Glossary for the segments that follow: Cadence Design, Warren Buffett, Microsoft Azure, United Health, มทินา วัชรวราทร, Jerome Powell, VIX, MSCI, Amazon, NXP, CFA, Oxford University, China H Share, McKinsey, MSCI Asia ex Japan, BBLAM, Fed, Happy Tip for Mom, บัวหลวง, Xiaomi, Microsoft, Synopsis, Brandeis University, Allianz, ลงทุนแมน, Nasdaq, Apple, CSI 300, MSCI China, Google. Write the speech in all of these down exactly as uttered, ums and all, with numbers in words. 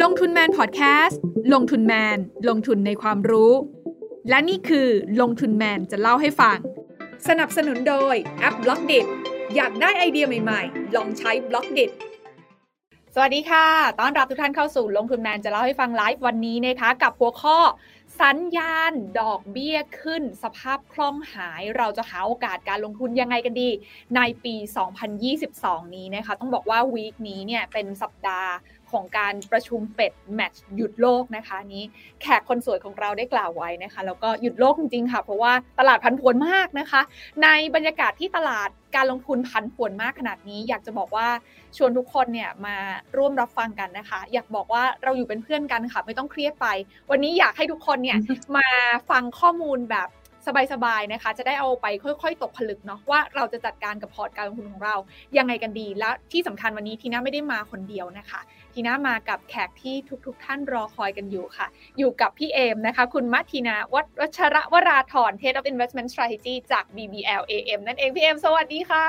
ลงทุนแมนพอดแคสต์ลงทุนแมนลงทุนในความรู้และนี่คือลงทุนแมนจะเล่าให้ฟังสนับสนุนโดยแอป Blockdit อยากได้ไอเดียใหม่ๆลองใช้ Blockditสวัสดีค่ะต้อนรับทุกท่านเข้าสู่ลงทุนแมนจะเล่าให้ฟังไลฟ์วันนี้นะคะกับหัวข้อสัญญาณดอกเบี้ยขึ้นสภาพคล่องหายเราจะหาโอกาสการลงทุนยังไงกันดีในปีสองพันยี่สิบสองนี้นะคะต้องบอกว่าวีคนี้เนี่ยเป็นสัปดาห์ของการประชุมเฟดแมตช์หยุดโลกนะคะนี้แขกคนสวยของเราได้กล่าวไว้นะคะแล้วก็หยุดโลกจริงๆค่ะเพราะว่าตลาดผันผวนมากนะคะในบรรยากาศที่ตลาดการลงทุนผันผวนมากขนาดนี้อยากจะบอกว่าชวนทุกคนเนี่ยมาร่วมรับฟังกันนะคะอยากบอกว่าเราอยู่เป็นเพื่อนกันค่ะไม่ต้องเครียดไปวันนี้อยากให้ทุกคนเนี่ย มาฟังข้อมูลแบบสบายๆนะคะจะได้เอาไปค่อยๆตกผลึกเนาะว่าเราจะจัดการกับพอร์ตการลงทุนของเรายังไงกันดีและที่สำคัญวันนี้ทีน่าไม่ได้มาคนเดียวนะคะทีน่ามากับแขกที่ทุกๆท่านรอคอยกันอยู่ค่ะอยู่กับพี่เอมนะคะคุณมัทธินาวัชระวราธร Head of Investment Strategy จาก บี บี แอล เอ เอ็ม นั่นเองพี่เอมสวัสดีค่ะ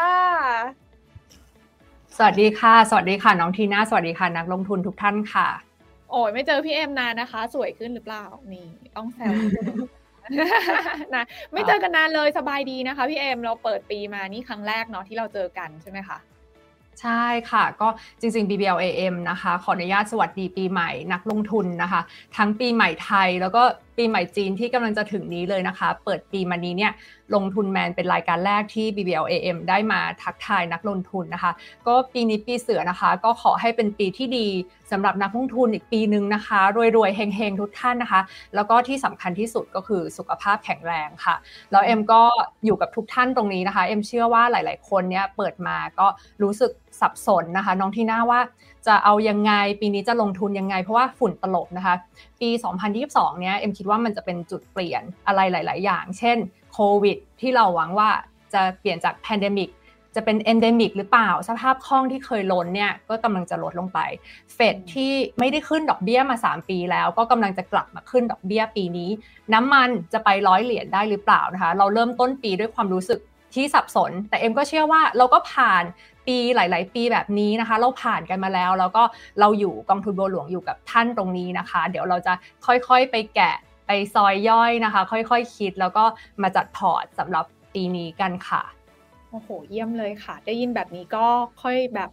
สวัสดีค่ะสวัสดีค่ะน้องทีน่าสวัสดีค่ะนักลงทุนทุกท่านค่ะโอ้ยไม่เจอพี่เอมนานนะคะสวยขึ้นหรือเปล่านี่ต้องแซว นะไม่เจอกันนานเลยสบายดีนะคะพี่เอมเราเปิดปีมานี่ครั้งแรกเนาะที่เราเจอกันใช่ไหมคะใช่ค่ะก็จริงๆ บี บี แอล เอ เอ็ม นะคะขออนุญาตสวัสดีปีใหม่นักลงทุนนะคะทั้งปีใหม่ไทยแล้วก็ปีใหม่จีนที่กำลังจะถึงนี้เลยนะคะเปิดปีมานี้เนี่ยลงทุนแมนเป็นรายการแรกที่ บี บี แอล เอ เอ็ม ได้มาทักทายนักลงทุนนะคะก็ปีนี้ปีเสือนะคะก็ขอให้เป็นปีที่ดีสำหรับนักลงทุนอีกปีนึงนะคะรวยๆเฮงๆทุกท่านนะคะแล้วก็ที่สำคัญที่สุดก็คือสุขภาพแข็งแรงค่ะแล้วเอ็มก็อยู่กับทุกท่านตรงนี้นะคะเอ็มเชื่อว่าหลายๆคนเนี่ยเปิดมาก็รู้สึกสับสนนะคะน้องทีน่าว่าจะเอายังไงปีนี้จะลงทุนยังไงเพราะว่าฝุ่นตลบนะคะปีสองพันยี่สิบสองเนี้ยเอ็มคิดว่ามันจะเป็นจุดเปลี่ยนอะไรหลายๆอย่างเช่นโควิดที่เราหวังว่าจะเปลี่ยนจากแพนเดมิกจะเป็นเอนเดมิกหรือเปล่าสภาพคล่องที่เคยล้นเนี่ยก็กำลังจะลดลงไปเฟดที่ไม่ได้ขึ้นดอกเบี้ยมาสามปีแล้วก็กำลังจะกลับมาขึ้นดอกเบี้ยปีนี้น้ำมันจะไปร้อยเหรียญได้หรือเปล่านะคะเราเริ่มต้นปีด้วยความรู้สึกที่สับสนแต่เอ็มก็เชื่อว่าเราก็ผ่านปีหลายๆปีแบบนี้นะคะเราผ่านกันมาแล้วแล้วก็เราอยู่กองทุนบัวหลวงอยู่กับท่านตรงนี้นะคะเดี๋ยวเราจะค่อยๆไปแกะไปซอยย่อยนะคะค่อยๆ ค, คิดแล้วก็มาจัดพอร์ตสำหรับปีนี้กันค่ะโอ้โหเยี่ยมเลยค่ะได้ยินแบบนี้ก็ค่อยแบบ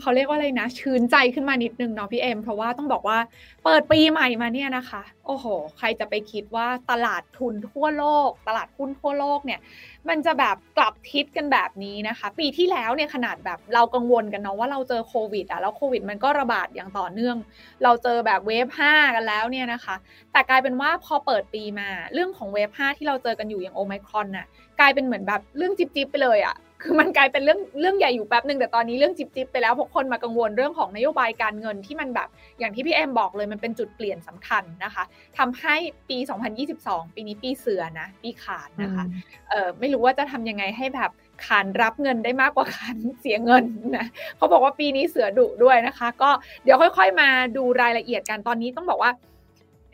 เขาเรียกว่าอะไรนะชื่นใจขึ้นมานิดนึงเนาะพี่เอ็มเพราะว่าต้องบอกว่าเปิดปีใหม่มาเนี่ยนะคะโอ้โหใครจะไปคิดว่าตลาดทุนทั่วโลกตลาดหุ้นทั่วโลกเนี่ยมันจะแบบกลับทิศกันแบบนี้นะคะปีที่แล้วเนี่ยขนาดแบบเรากังวลกันเนาะว่าเราเจอโควิดอ่ะแล้วโควิดมันก็ระบาดอย่างต่อเนื่องเราเจอแบบเวฟห้ากันแล้วเนี่ยนะคะแต่กลายเป็นว่าพอเปิดปีมาเรื่องของเวฟห้าที่เราเจอกันอยู่อย่างโอไมครอนน่ะกลายเป็นเหมือนแบบเรื่องจิ๊บๆไปเลยอ่ะคือมันกลายเป็นเรื่องเรื่องใหญ่อยู่แป๊บนึงแต่ตอนนี้เรื่องจิ๊บๆไปแล้วพวกคนมากังวลเรื่องของนโยบายการเงินที่มันแบบอย่างที่พี่เอ็มบอกเลยมันเป็นจุดเปลี่ยนสำคัญนะคะทำให้ปีสองพันยี่สิบสองปีนี้ปีเสือนะปีขานนะคะเออไม่รู้ว่าจะทำยังไงให้แบบขานรับเงินได้มากกว่าขานเสียเงินนะเขาบอกว่าปีนี้เสือดุด้วยนะคะก็เดี๋ยวค่อยๆมาดูรายละเอียดกันตอนนี้ต้องบอกว่า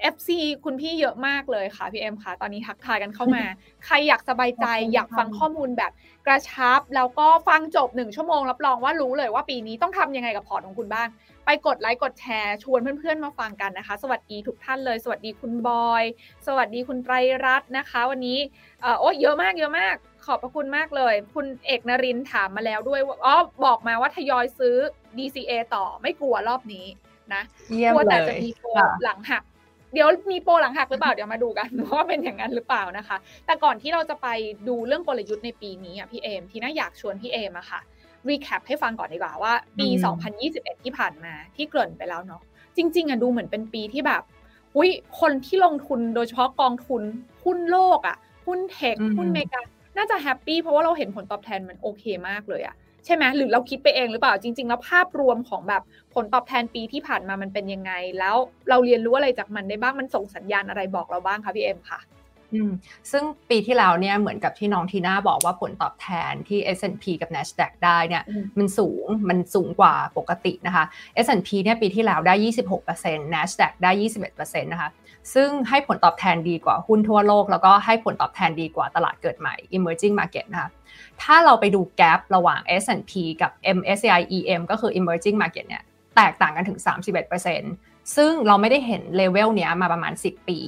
เอฟ ซี คุณพี่เยอะมากเลยค่ะพี่เอ็มค่ะตอนนี้ทักทายกันเข้ามาใครอยากสบายใจอยากฟังข้อมูลแบบกระชับแล้วก็ฟังจบหนึ่งชั่วโมงรับรองว่ารู้เลยว่าปีนี้ต้องทำยังไงกับพอร์ตของคุณบ้างไปกดไลค์กดแชร์ชวนเพื่อนๆมาฟังกันนะคะสวัสดีทุกท่านเลยสวัสดีคุณบอยสวัสดีคุณไตรรัตน์นะคะวันนี้เอ่อโอ๊ยเยอะมากเยอะมากขอบพระคุณมากเลยคุณเอกนรินถามมาแล้วด้วยอ๋อบอกมาว่าทยอยซื้อ ดี ซี เอ ต่อไม่กลัวรอบนี้นะกลัวแต่จะมีตัวหลังหักเดี๋ยวมีโปรหลังหักหรือเปล่าเดี๋ยวมาดูกันว่าเป็นอย่างนั้นหรือเปล่านะคะแต่ก่อนที่เราจะไปดูเรื่องกลยุทธ์ในปีนี้อ่ะพี่เอมทีน่าอยากชวนพี่เอมอะค่ะรีแคปให้ฟังก่อนดีกว่าว่าปีสองพันยี่สิบเอ็ดที่ผ่านมาที่เกริ่นไปแล้วเนาะจริงๆอ่ะดูเหมือนเป็นปีที่แบบอุ๊ยคนที่ลงทุนโดยเฉพาะกองทุนหุ้นโลกอ่ะหุ้นเทคหุ้นเมกาน่าจะแฮปปี้เพราะว่าเราเห็นผลตอบแทนมันโอเคมากเลยอ่ะใช่ไหมหรือเราคิดไปเองหรือเปล่าจริงๆแล้วภาพรวมของแบบผลตอบแทนปีที่ผ่านมามันเป็นยังไงแล้วเราเรียนรู้อะไรจากมันได้บ้างมันส่งสัญญาณอะไรบอกเราบ้างคะพี่เอ็มค่ะอืมซึ่งปีที่แล้วเนี่ยเหมือนกับที่น้องทีน่าบอกว่าผลตอบแทนที่ เอส แอนด์ พี กับ Nasdaq ได้เนี่ยมันสูงมันสูงกว่าปกตินะคะ เอส แอนด์ พี เนี่ยปีที่แล้วได้ ยี่สิบหกเปอร์เซ็นต์ Nasdaq ได้ ยี่สิบเอ็ดเปอร์เซ็นต์ นะคะซึ่งให้ผลตอบแทนดีกว่าหุ้นทั่วโลกแล้วก็ให้ผลตอบแทนดีกว่าตลาดเกิดใหม่ Emerging Market นะคะถ้าเราไปดูแกประหว่าง เอส แอนด์ พี กับ เอ็ม เอส ซี ไอ อี เอ็ม ก็คือ Emerging Market เนี่ย แตกต่างกันถึง สามสิบเอ็ดเปอร์เซ็นต์ ซึ่งเราไม่ได้เห็นเลเวลเนี้ยมาประมาณสิบปี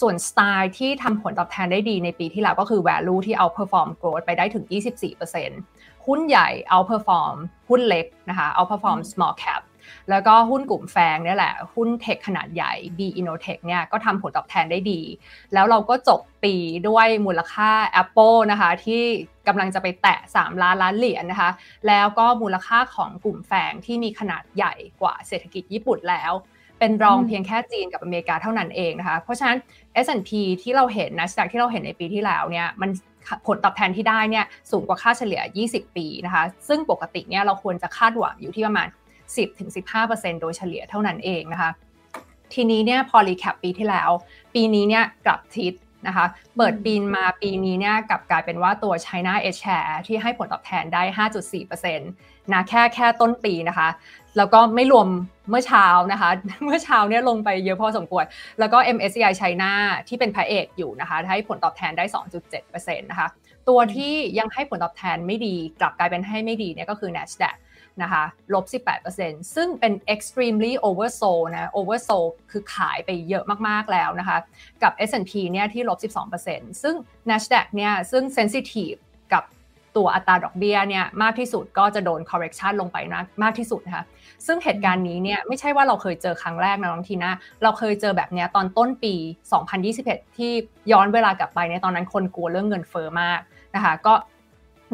ส่วนสไตล์ที่ทำผลตอบแทนได้ดีในปีที่แล้วก็คือ value ที่เอา perform growth ไปได้ถึง ยี่สิบสี่เปอร์เซ็นต์ หุ้นใหญ่เอา perform หุ้นเล็กนะคะเอา perform small capแล้วก็หุ้นกลุ่มแฟงนี่แหละหุ้นเทคขนาดใหญ่ B Innotech เนี่ยก็ทำผลตอบแทนได้ดีแล้วเราก็จบปีด้วยมูลค่า Apple นะคะที่กำลังจะไปแตะสามล้านล้านเหรียญ น, นะคะแล้วก็มูลค่าของกลุ่มแฟงที่มีขนาดใหญ่กว่าเศรษฐกิจญี่ปุ่นแล้วเป็นรองเพียงแค่จีนกับอเมริกาเท่านั้นเองนะคะเพราะฉะนั้น เอส แอนด์ พี ที่เราเห็น Nasdaq ที่เราเห็นในปีที่แล้วเนี่ยมันผลตอบแทนที่ได้เนี่ยสูงกว่าค่าเฉลี่ยยี่สิบปีนะคะซึ่งปกติเนี่ยเราควรจะคาดหวังอยู่ที่ประมาณสิบถึงสิบห้าเปอร์เซ็นต์ โดยเฉลี่ยเท่านั้นเองนะคะทีนี้เนี่ยพอรีแคปปีที่แล้วปีนี้เนี่ยกลับทิศนะคะเปิดปีมาปีนี้เนี่ยกลับกลายเป็นว่าตัว China H Share ที่ให้ผลตอบแทนได้ ห้าจุดสี่เปอร์เซ็นต์ นะแค่แค่ต้นปีนะคะแล้วก็ไม่รวมเมื่อเช้านะคะเมื่อเช้าเนี่ยลงไปเยอะพอสมควรแล้วก็ เอ็ม เอส ซี ไอ China ที่เป็นพระเอกอยู่นะคะให้ผลตอบแทนได้ สองจุดเจ็ดเปอร์เซ็นต์ นะคะตัวที่ยังให้ผลตอบแทนไม่ดีกลับกลายเป็นให้ไม่ดีเนี่ยก็คือ Nasdaqนะคะลบ สิบแปดเปอร์เซ็นต์ ซึ่งเป็น extremely oversold นะ oversold คือขายไปเยอะมากๆแล้วนะคะกับ เอส แอนด์ พี เนี่ยที่ลบ สิบสองเปอร์เซ็นต์ ซึ่ง Nasdaq เนี่ยซึ่ง sensitive กับตัวอัตราดอกเบี้ยเนี่ยมากที่สุดก็จะโดน correction ลงไปนะมากที่สุดนะคะซึ่งเหตุการณ์นี้เนี่ยไม่ใช่ว่าเราเคยเจอครั้งแรกนะน้องทีน่าเราเคยเจอแบบเนี้ยตอนต้นปี สองพันยี่สิบเอ็ด ที่ย้อนเวลากลับไปในตอนนั้นคนกลัวเรื่องเงินเฟ้อมากนะคะก็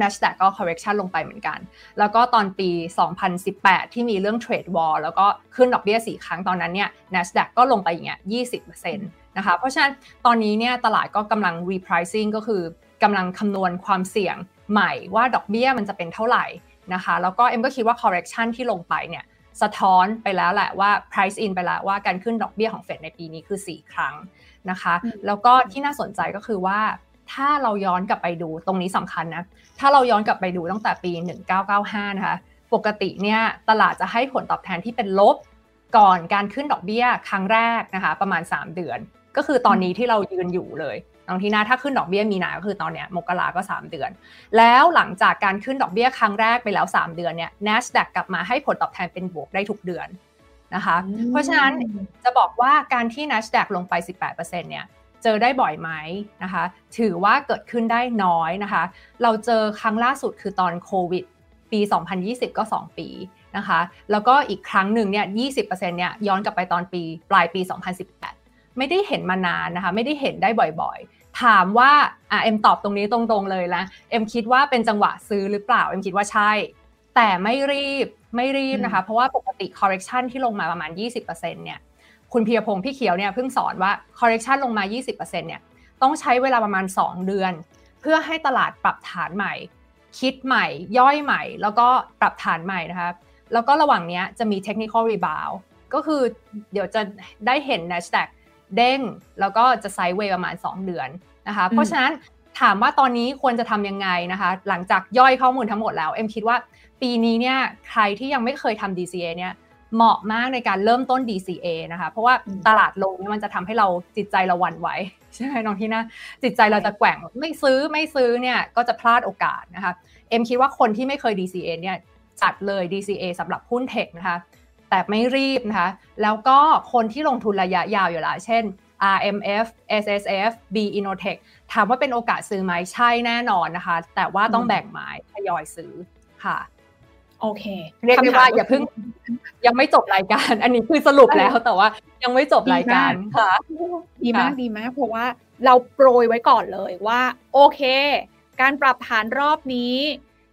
Nasdaq ก็ correction ลงไปเหมือนกันแล้วก็ตอนปีสองพันสิบแปดที่มีเรื่อง trade war แล้วก็ขึ้นดอกเบี้ยสี่ครั้งตอนนั้นเนี่ย Nasdaq ก็ลงไปอย่างเงี้ย ยี่สิบเปอร์เซ็นต์ นะคะเพราะฉะนั้นตอนนี้เนี่ยตลาดก็กำลัง repricing ก็คือกำลังคำนวณความเสี่ยงใหม่ว่าดอกเบี้ยมันจะเป็นเท่าไหร่นะคะแล้วก็เอ็มก็คิดว่า correction ที่ลงไปเนี่ยสะท้อนไปแล้วแหละว่า price in ไปแล้วว่าการขึ้นดอกเบี้ยของ Fed ในปีนี้คือสี่ครั้งนะคะแล้วก็ที่น่าสนใจก็คือว่าถ้าเราย้อนกลับไปดูตรงนี้สำคัญนะถ้าเราย้อนกลับไปดูตั้งแต่ปีหนึ่งพันเก้าร้อยเก้าสิบห้านะคะปกติเนี่ยตลาดจะให้ผลตอบแทนที่เป็นลบก่อนการขึ้นดอกเบี้ยครั้งแรกนะคะประมาณสามเดือนก็คือตอนนี้ที่เรายืนอยู่เลยน้องทีน่าถ้าขึ้นดอกเบี้ยมีนาก็คือตอนเนี้ยมกราก็สามเดือนแล้วหลังจากการขึ้นดอกเบี้ยครั้งแรกไปแล้วสามเดือนเนี่ย Nasdaq กลับมาให้ผลตอบแทนเป็นบวกได้ทุกเดือนนะคะเพราะฉะนั้นจะบอกว่าการที่ Nasdaq ลงไป สิบแปดเปอร์เซ็นต์ เนี่ยเจอได้บ่อยไหมนะคะถือว่าเกิดขึ้นได้น้อยนะคะเราเจอครั้งล่าสุดคือตอนโควิดปีสองพันยี่สิบก็สองปีนะคะแล้วก็อีกครั้งหนึ่งเนี่ย ยี่สิบเปอร์เซ็นต์ เนี่ยย้อนกลับไปตอนปีปลายปีสองพันสิบแปดไม่ได้เห็นมานานนะคะไม่ได้เห็นได้บ่อยๆถามว่าอ่ะเอ็มตอบตรงนี้ตรงๆเลยละเอ็มคิดว่าเป็นจังหวะซื้อหรือเปล่าเอ็มคิดว่าใช่แต่ไม่รีบไม่รีบนะคะเพราะว่าปกติ correction ที่ลงมาประมาณ ยี่สิบเปอร์เซ็นต์ เนี่ยคุณพีรพงษ์พี่เขียวเนี่ยเพิ่งสอนว่า correction ลงมา ยี่สิบเปอร์เซ็นต์ เนี่ยต้องใช้เวลาประมาณสองเดือนเพื่อให้ตลาดปรับฐานใหม่คิดใหม่ย่อยใหม่แล้วก็ปรับฐานใหม่นะคะแล้วก็ระหว่างนี้จะมี technical rebound ก็คือเดี๋ยวจะได้เห็น Nasdaq เด้งแล้วก็จะ sideway ประมาณสองเดือนนะคะเพราะฉะนั้นถามว่าตอนนี้ควรจะทำยังไงนะคะหลังจากย่อยข้อมูลทั้งหมดแล้วเอ็มคิดว่าปีนี้เนี่ยใครที่ยังไม่เคยทำ ดี ซี เอ เนี่ยเหมาะมากในการเริ่มต้น ดี ซี เอ นะคะเพราะว่าตลาดลงเนี่ยมันจะทำให้เราจิตใจเราหวั่นไหวใช่ไหมน้องที่น่าจิตใจเราจะแกว่งไม่ซื้อไม่ซื้อเนี่ยก็จะพลาดโอกาสนะคะเอ็มคิดว่าคนที่ไม่เคย ดี ซี เอ เนี่ยจัดเลย ดี ซี เอ สำหรับหุ้นเทคนะคะแต่ไม่รีบนะคะแล้วก็คนที่ลงทุนระยะยาวอยู่แล้วเช่น อาร์ เอ็ม เอฟ เอส เอส เอฟ B Innotech ถามว่าเป็นโอกาสซื้อไหมใช่แน่นอนนะคะแต่ว่าต้องแบ่งหมายทยอยซื้อค่ะโอเคเรียกได้ว่าอย่าเพิ่งยังไม่จบรายการอันนี้คือสรุปแล้วแต่ว่ายังไม่จบรายการค่ะดีมากดีมากเพราะว่าเราโปรยไว้ก่อนเลยว่าโอเคการปรับฐานรอบนี้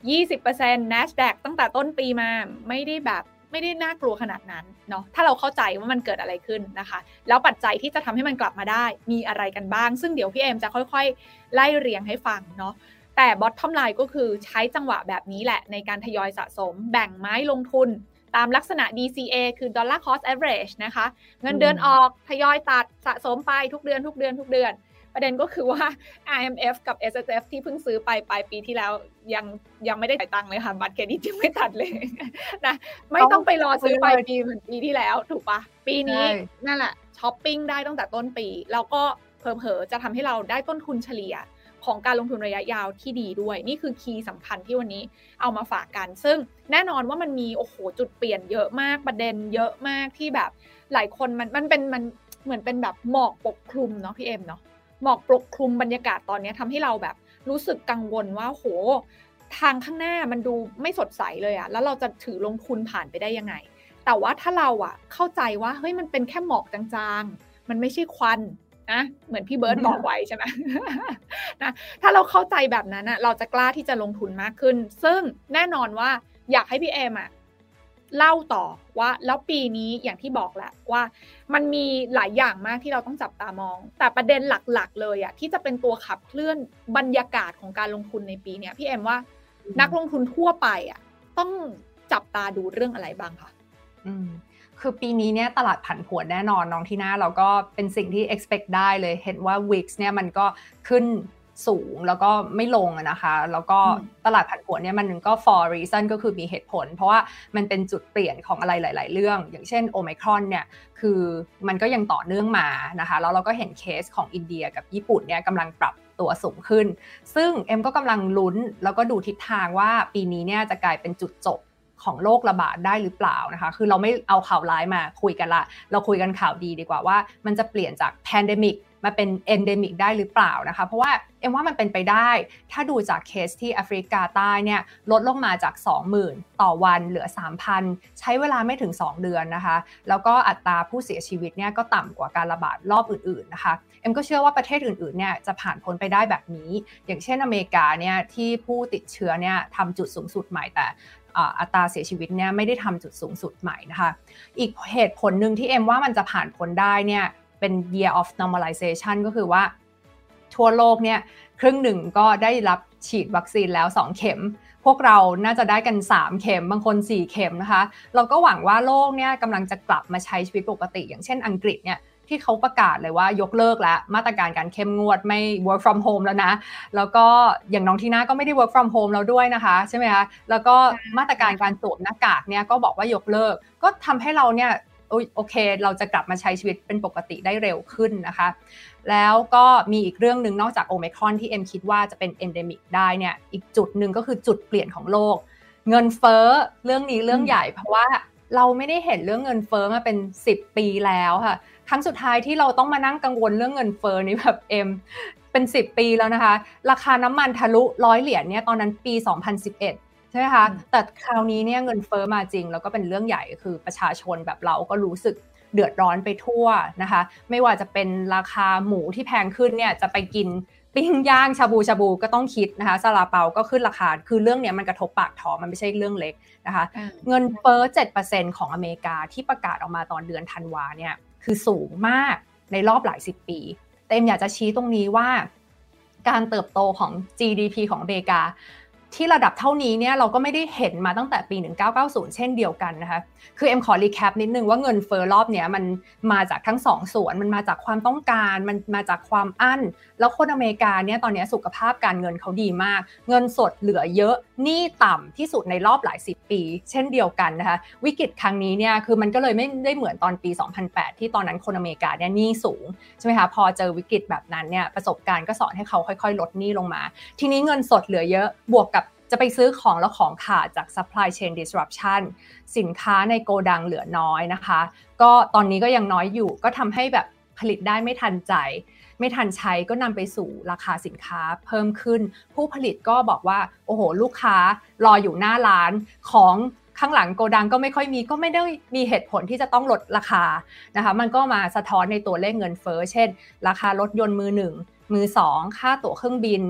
ยี่สิบเปอร์เซ็นต์ Nasdaq ตั้งแต่ต้นปีมาไม่ได้แบบไม่ได้น่ากลัวขนาดนั้นเนาะถ้าเราเข้าใจว่ามันเกิดอะไรขึ้นนะคะแล้วปัจจัยที่จะทำให้มันกลับมาได้มีอะไรกันบ้างซึ่งเดี๋ยวพี่เอมจะค่อยๆไล่เรียงให้ฟังเนาะแต่บอททอมไลน์ก็คือใช้จังหวะแบบนี้แหละในการทยอยสะสมแบ่งไม้ลงทุนตามลักษณะ ดี ซี เอ คือ Dollar Cost Average นะคะเงินเดือนออกทยอยตัดสะสมไปทุกเดือนทุกเดือนทุกเดือนประเด็นก็คือว่า อาร์ เอ็ม เอฟ กับ เอส เอส เอฟ ที่เพิ่งซื้อไปปลายปีที่แล้วยังยังไม่ได้จ่ายตังค์เลยค่ะบัตรเครดิตยังไม่ตัดเลยนะไม่ต้องไปรอซื้อปลายปีเหมือนปีที่แล้วถูกปะปีนี้นั่นแหละช้อปปิ้งได้ตั้งแต่ต้นปีแล้วก็เผลอๆจะทำให้เราได้ต้นทุนเฉลี่ย ของการลงทุนระยะยาวที่ดีด้วยนี่คือคีย์สำคัญที่วันนี้เอามาฝากกันซึ่งแน่นอนว่ามันมีโอ้โหจุดเปลี่ยนเยอะมากประเด็นเยอะมากที่แบบหลายคนมันมันเป็นมันเหมือนเป็นแบบหมอกปกคลุมเนาะพี่เอ็มเนาะหมอกปกคลุมบรรยากาศตอนนี้ทำให้เราแบบรู้สึกกังวลว่าโหทางข้างหน้ามันดูไม่สดใสเลยอะแล้วเราจะถือลงทุนผ่านไปได้ยังไงแต่ว่าถ้าเราอะเข้าใจว่าเฮ้ยมันเป็นแค่หมอกจางๆมันไม่ใช่ควันนะเหมือนพี่เบิร์ดบอกไว้ใช่ไหมนะถ้าเราเข้าใจแบบนั้นอะเราจะกล้าที่จะลงทุนมากขึ้นซึ่งแน่นอนว่าอยากให้พี่เอมอะเล่าต่อว่าแล้วปีนี้อย่างที่บอกแหละว่ามันมีหลายอย่างมากที่เราต้องจับตามองแต่ประเด็นหลักๆเลยอะที่จะเป็นตัวขับเคลื่อนบรรยากาศของการลงทุนในปีนี้พี่เอมว่านักลงทุนทั่วไปอะต้องจับตาดูเรื่องอะไรบ้างคะอืมคือปีนี้เนี่ยตลาดผันผวนแน่นอนน้องที่หน้าเราก็เป็นสิ่งที่ expect ได้เลยเห็นว่า วี ไอ เอ็กซ์ เนี่ยมันก็ขึ้นสูงแล้วก็ไม่ลงนะคะแล้วก็ตลาดผันผวนเนี่ยมันก็ for reason ก็คือมีเหตุผลเพราะว่ามันเป็นจุดเปลี่ยนของอะไรหลายๆเรื่องอย่างเช่นโอไมครอนเนี่ยคือมันก็ยังต่อเนื่องมานะคะแล้วเราก็เห็นเคสของอินเดียกับญี่ปุ่นเนี่ยกำลังปรับตัวสูงขึ้นซึ่งเอ็มก็กำลังลุ้นแล้วก็ดูทิศทางว่าปีนี้เนี่ยจะกลายเป็นจุดจบของโรคระบาดได้หรือเปล่านะคะคือเราไม่เอาข่าวร้ายมาคุยกันละเราคุยกันข่าวดีดีกว่าว่ามันจะเปลี่ยนจาก pandemic มาเป็น endemic ได้หรือเปล่านะคะเพราะว่าเอ็มว่ามันเป็นไปได้ถ้าดูจากเคสที่แอฟริกาใต้เนี่ยลดลงมาจาก สองหมื่น ต่อวันเหลือ สามพัน ใช้เวลาไม่ถึงสองเดือนนะคะแล้วก็อัตราผู้เสียชีวิตเนี่ยก็ต่ำกว่าการระบาดรอบอื่นๆนะคะเอ็มก็เชื่อว่าประเทศอื่นๆเนี่ยจะผ่านพ้นไปได้แบบนี้อย่างเช่นอเมริกาเนี่ยที่ผู้ติดเชื้อเนี่ยทำจุดสูงสุดใหม่แต่อัตราเสียชีวิตเนี่ยไม่ได้ทำจุดสูงสุดใหม่นะคะอีกเหตุผลหนึ่งที่เอ็มว่ามันจะผ่านพ้นได้เนี่ยเป็น year of normalization ก็คือว่าทั่วโลกเนี่ยครึ่งหนึ่งก็ได้รับฉีดวัคซีนแล้วสองเข็มพวกเราน่าจะได้กันสามเข็มบางคนสี่เข็มนะคะเราก็หวังว่าโลกเนี่ยกำลังจะกลับมาใช้ชีวิตปกติอย่างเช่นอังกฤษเนี่ยที่เขาประกาศเลยว่ายกเลิกแล้วมาตรการการเข้มงวดไม่ work from home แล้วนะแล้วก็อย่างน้องทีน่าก็ไม่ได้ work from home แล้วด้วยนะคะใช่ไหมคะแล้วก็มาตรการการสวมหน้ากากเนี่ยก็บอกว่ายกเลิกก็ทำให้เราเนี่ยโอเคเราจะกลับมาใช้ชีวิตเป็นปกติได้เร็วขึ้นนะคะแล้วก็มีอีกเรื่องนึงนอกจากโอไมครอนที่เอ็มคิดว่าจะเป็น endemic ได้เนี่ยอีกจุดนึงก็คือจุดเปลี่ยนของโลกเงินเฟ้อเรื่องนี้เรื่องใหญ่เพราะว่าเราไม่ได้เห็นเรื่องเงินเฟ้อมาเป็นสิบปีแล้วค่ะครั้งสุดท้ายที่เราต้องมานั่งกังวลเรื่องเงินเฟ้อนี่แบบเอ็มเป็นสิบปีแล้วนะคะราคาน้ำมันทะลุหนึ่งร้อยเหรียญเนี่ยตอนนั้นปีสองพันสิบเอ็ดใช่ไหมคะแต่คราวนี้เนี่ยเงินเฟ้อมาจริงแล้วก็เป็นเรื่องใหญ่คือประชาชนแบบเราก็รู้สึกเดือดร้อนไปทั่วนะคะไม่ว่าจะเป็นราคาหมูที่แพงขึ้นเนี่ยจะไปกินปิ้งย่างชาบูชาบูก็ต้องคิดนะคะซาลาเปาก็ขึ้นราคาคือเรื่องนี้มันกระทบปากท้องมันไม่ใช่เรื่องเล็กนะคะเงินเฟ้อ เจ็ดเปอร์เซ็นต์ ของอเมริกาที่ประกาศออกมาตอนเดือนธันวาเนี่ยคือสูงมากในรอบหลายสิบปีแต่เอ็มอยากจะชี้ตรงนี้ว่าการเติบโตของ จี ดี พี ของอเมริกาที่ระดับเท่านี้เนี่ยเราก็ไม่ได้เห็นมาตั้งแต่ปีหนึ่งพันเก้าร้อยเก้าสิบเช่นเดียวกันนะคะคือเอ็มขอรีแคปนิดนึงว่าเงินเฟ้อรอบเนี้ยมันมาจากทั้งสองส่วนมันมาจากความต้องการมันมาจากความอั้นแล้วคนอเมริกาเนี่ยตอนนี้สุขภาพการเงินเขาดีมากเงินสดเหลือเยอะหนี้ต่ำที่สุดในรอบหลายสิบปีเช่นเดียวกันนะคะวิกฤตครั้งนี้เนี่ยคือมันก็เลยไม่ได้เหมือนตอนปีสองพันแปดที่ตอนนั้นคนอเมริกาเนี่ยหนี้สูงใช่ไหมคะพอเจอวิกฤตแบบนั้นเนี่ยประสบการณ์ก็สอนให้เขาค่อยๆลดหนี้ลงมาทีนี้เงินสดเหลือเยอะบวกกับจะไปซื้อของแล้วของขาดจาก supply chain disruption สินค้าในโกดังเหลือน้อยนะคะก็ตอนนี้ก็ยังน้อยอยู่ก็ทำให้แบบผลิตได้ไม่ทันใจไม่ทันใช้ก็นำไปสู่ราคาสินค้าเพิ่มขึ้นผู้ผลิตก็บอกว่าโอ้โหลูกค้ารออยู่หน้าร้านของข้างหลังโกดังก็ไม่ค่อยมีก็ไม่ได้มีเหตุผลที่จะต้องลดราคานะคะมันก็มาสะท้อนในตัวเลขเงินเฟ้อเช่นราคารถยนต์มือหนึ่งมือสองค่าตั๋วเครื่องบิน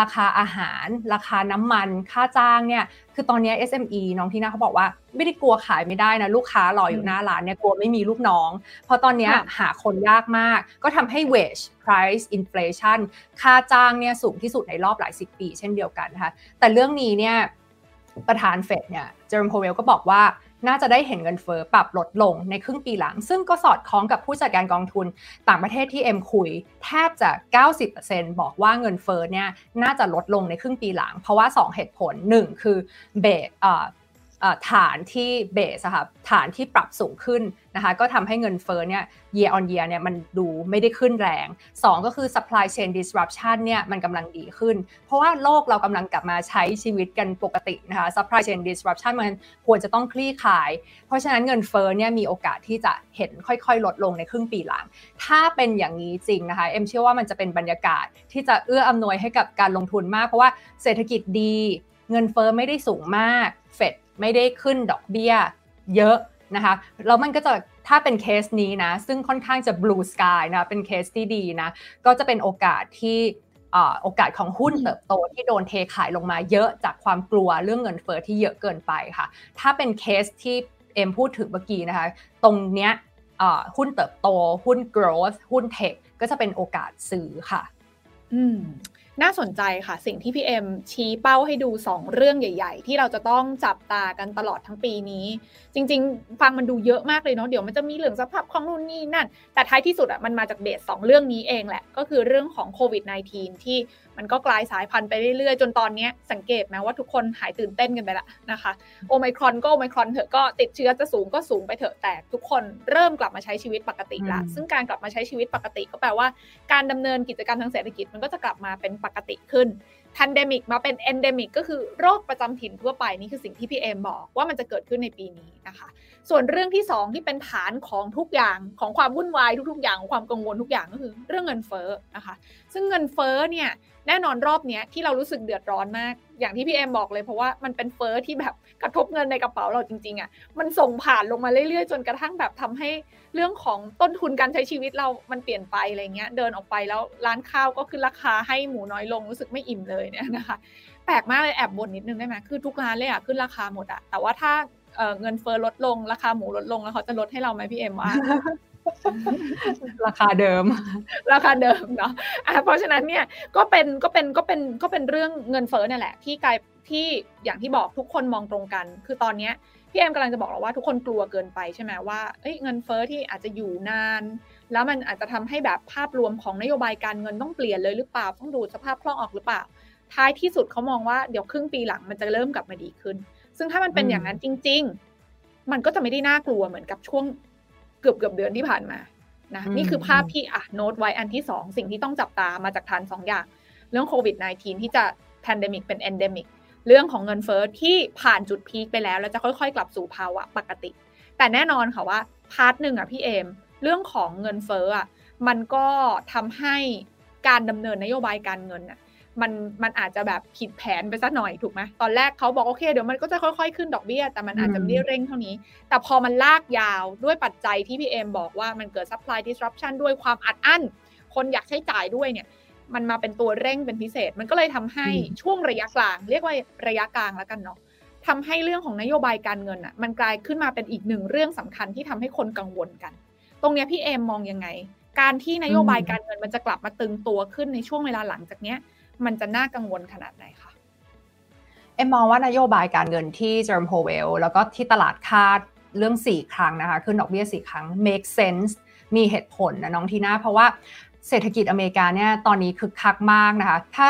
ราคาอาหารราคาน้ำมันค่าจ้างเนี่ยคือตอนนี้ เอส เอ็ม อี น้องที่น่าเขาบอกว่าไม่ได้กลัวขายไม่ได้นะลูกค้ารออยู่หน้าร้านเนี่ยกลัวไม่มีลูกน้องเพราะตอนนี้หาคนยากมากก็ทำให้ wage price inflation ค่าจ้างเนี่ยสูงที่สุดในรอบหลายสิบปีเช่นเดียวกันนะคะแต่เรื่องนี้เนี่ยประธาน Fed เนี่ย Jerome Powell ก็บอกว่าน่าจะได้เห็นเงินเฟ้อปรับลดลงในครึ่งปีหลังซึ่งก็สอดคล้องกับผู้จัดการกองทุนต่างประเทศที่เอ็มคุยแทบจะ เก้าสิบเปอร์เซ็นต์ บอกว่าเงินเฟ้อเนี่ยน่าจะลดลงในครึ่งปีหลังเพราะว่าสองเหตุผลหนึ่งคือเบส ฐานที่เบสค่ะฐานที่ปรับสูงขึ้นนะคะก็ทำให้เงินเฟ้อเนี่ย year on year เนี่ยมันดูไม่ได้ขึ้นแรงสองก็คือ supply chain disruption เนี่ยมันกำลังดีขึ้นเพราะว่าโลกเรากำลังกลับมาใช้ชีวิตกันปกตินะคะ supply chain disruption มันควรจะต้องคลี่คลายเพราะฉะนั้นเงินเฟ้อเนี่ยมีโอกาสที่จะเห็นค่อยๆลดลงในครึ่งปีหลังถ้าเป็นอย่างนี้จริงนะคะเอ็มเชื่อว่ามันจะเป็นบรรยากาศที่จะเอื้ออำนวยให้กับการลงทุนมากเพราะว่าเศรษฐกิจดีเงินเฟ้อไม่ได้สูงมากเฟดไม่ได้ขึ้นดอกเบี้ยเยอะนะคะแล้วมันก็จะถ้าเป็นเคสนี้นะซึ่งค่อนข้างจะ blue sky นะเป็นเคสที่ดีนะก็จะเป็นโอกาสที่โอกาสของหุ้นเติบโตที่โดนเทขายลงมาเยอะจากความกลัวเรื่องเงินเฟ้อที่เยอะเกินไปค่ะถ้าเป็นเคสที่เอ็มพูดถึงเมื่อกี้นะคะตรงเนี้ยหุ้นเติบโตหุ้น growth หุ้น tech ก็จะเป็นโอกาสซื้อค่ะอืมน่าสนใจค่ะสิ่งที่พี่เอ็มชี้เป้าให้ดูสองเรื่องใหญ่ๆที่เราจะต้องจับตากันตลอดทั้งปีนี้จริงๆฟังมันดูเยอะมากเลยเนาะเดี๋ยวมันจะมีเรื่องสภาพคล่องนู่นนี่นั่นแต่ท้ายที่สุดอ่ะมันมาจากเบสสองเรื่องนี้เองแหละก็คือเรื่องของโควิด สิบเก้า ที่มันก็กลายสายพันธุ์ไปเรื่อยๆจนตอนนี้สังเกตไหมว่าทุกคนหายตื่นเต้นกันไปละนะคะโอไมครอนก็โอไมครอนเถอะก็ติดเชื้อจะสูงก็สูงไปเถอะแต่ทุกคนเริ่มกลับมาใช้ชีวิตปกติละซึ่งการกลับมาใช้ชีวิตปกติก็แปลว่าการดำเนินกิจกรรมทางเศรษฐกิจมันก็จะกลับมาเป็นปกติขึ้น pandemic มาเป็น endemic ก็คือโรคประจำถิ่นทั่วไปนี่คือสิ่งที่พี่เอมบอกว่ามันจะเกิดขึ้นในปีนี้นะคะส่วนเรื่องที่สองที่เป็นฐานของทุกอย่างของความวุ่นวายทุกๆอย่างของความกังวลทุกอย่างก็คือเรื่องเงินเฟ้อนะคะซึ่งเงินเฟ้อเนี่ยแน่นอนรอบนี้ที่เรารู้สึกเดือดร้อนมากอย่างที่พี่เอมบอกเลยเพราะว่ามันเป็นเฟ้อที่แบบกระทบเงินในกระเป๋าเราจริงๆอ่ะมันส่งผ่านลงมาเรื่อยๆจนกระทั่งแบบทำให้เรื่องของต้นทุนการใช้ชีวิตเรามันเปลี่ยนไปอะไรเงี้ยเดินออกไปแล้วร้านข้าวก็ขึ้นราคาให้หมูน้อยลงรู้สึกไม่อิ่มเลยเนี่ยนะคะแปลกมากเลยแอบบ่นนิดนึงได้ไหมคือทุกร้านเลยอ่ะขึ้นราคาหมดอ่ะแต่ว่าถ้าเงินเฟ้อลดลงราคาหมูลดลงแล้วเขาจะลดให้เราไหมพี่เอมว่าราคาเดิมราคาเดิมเนาะเพราะฉะนั้นเนี่ยก็เป็นก็เป็นก็เป็นก็เป็นเรื่องเงินเฟ้อเนี่ยแหละที่กลายที่อย่างที่บอกทุกคนมองตรงกันคือตอนนี้พี่เอ็มกำลังจะบอกเราว่าทุกคนกลัวเกินไปใช่ไหมว่าเอ้ยเงินเฟ้อที่อาจจะอยู่นานแล้วมันอาจจะทำให้แบบภาพรวมของนโยบายการเงินต้องเปลี่ยนเลยหรือเปล่าต้องดูสภาพคล่องออกหรือเปล่าท้ายที่สุดเขามองว่าเดี๋ยวครึ่งปีหลังมันจะเริ่มกลับมาดีขึ้นซึ่งถ้ามันเป็นอย่างนั้นจริงๆมันก็จะไม่ได้น่ากลัวเหมือนกับช่วงเกือบเกือบเดือนที่ผ่านมานะนี่คือภาพที่อ่ะโน้ตไว้อันที่สองสิ่งที่ต้องจับตามาจากฐานสองอย่างเรื่องโควิด สิบเก้า ที่จะ pandemic เป็น endemic เรื่องของเงินเฟ้อที่ผ่านจุดพีคไปแล้วแล้วจะค่อยๆกลับสู่ภาวะปกติแต่แน่นอนค่ะว่าพาร์ทหนึ่งอ่ะพี่เอมเรื่องของเงินเฟ้ออ่ะมันก็ทำให้การดำเนินนโยบายการเงินอ่ะมันมันอาจจะแบบผิดแผนไปสักหน่อยถูกไหมตอนแรกเขาบอกโอเคเดี๋ยวมันก็จะค่อยๆขึ้นดอกเบี้ยแต่มันอาจจะไม่ได้เร่งเท่านี้แต่พอมันลากยาวด้วยปัจจัยที่พี่เอมบอกว่ามันเกิด supply disruption ด้วยความอัดอั้นคนอยากใช้จ่ายด้วยเนี่ยมันมาเป็นตัวเร่งเป็นพิเศษมันก็เลยทำให้ช่วงระยะกลางเรียกว่าระยะกลางแล้วกันเนาะทำให้เรื่องของนโยบายการเงินอ่ะมันกลายขึ้นมาเป็นอีกหนึ่งเรื่องสำคัญที่ทำให้คนกังวลกันตรงเนี้ยพี่เอมมองยังไงการที่นโยบายการเงินมันจะกลับมาตึงตัวขึ้นในช่วงเวลาหลังจากเนี้ยมันจะน่ากังวลขนาดไหนคะเอ็มมองว่านโยบายการเงินที่ Jerome Powell แล้วก็ที่ตลาดคาดเรื่องสี่ครั้งนะคะขึ้นดอกเบี้ยสี่ครั้ง make sense มีเหตุผลนะน้องทีน่าเพราะว่าเศรษฐกิจอเมริกาเนี่ยตอนนี้คึกคักมากนะคะถ้า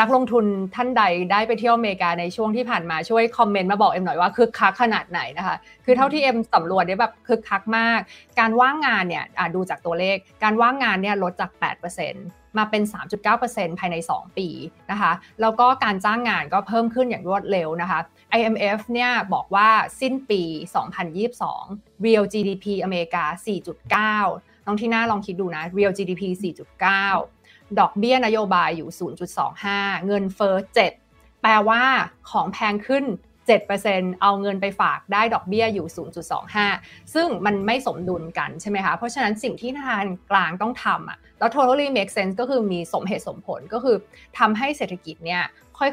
นักลงทุนท่านใดได้ไปเที่ยวอเมริกาในช่วงที่ผ่านมาช่วยคอมเมนต์มาบอกเอ็มหน่อยว่าคึกคักขนาดไหนนะคะคือเท่าที่เอ็มสำรวจได้แบบคึกคักมากการว่างงานเนี่ยดูจากตัวเลขการว่างงานเนี่ยลดจาก แปดเปอร์เซ็นต์ มาเป็น สามจุดเก้าเปอร์เซ็นต์ ภายในสองปีนะคะแล้วก็การจ้างงานก็เพิ่มขึ้นอย่างรวดเร็วนะคะ ไอ เอ็ม เอฟ เนี่ยบอกว่าสิ้นปี สองพันยี่สิบสอง real จี ดี พี อเมริกา สี่จุดเก้า น้องที่น่าลองคิดดูนะ real จี ดี พี สี่จุดเก้าดอกเบี้ยนโยบายอยู่ ศูนย์จุดสองห้า เงินเฟ้อเจ็ดแปลว่าของแพงขึ้น เจ็ดเปอร์เซ็นต์ เอาเงินไปฝากได้ดอกเบี้ยอยู่ ศูนย์จุดสองห้า ซึ่งมันไม่สมดุลกันใช่ไหมคะเพราะฉะนั้นสิ่งที่ธนาคารกลางต้องทำอ่ะแล้ว totally make sense ก็คือมีสมเหตุสมผลก็คือทำให้เศรษฐกิจเนี่ย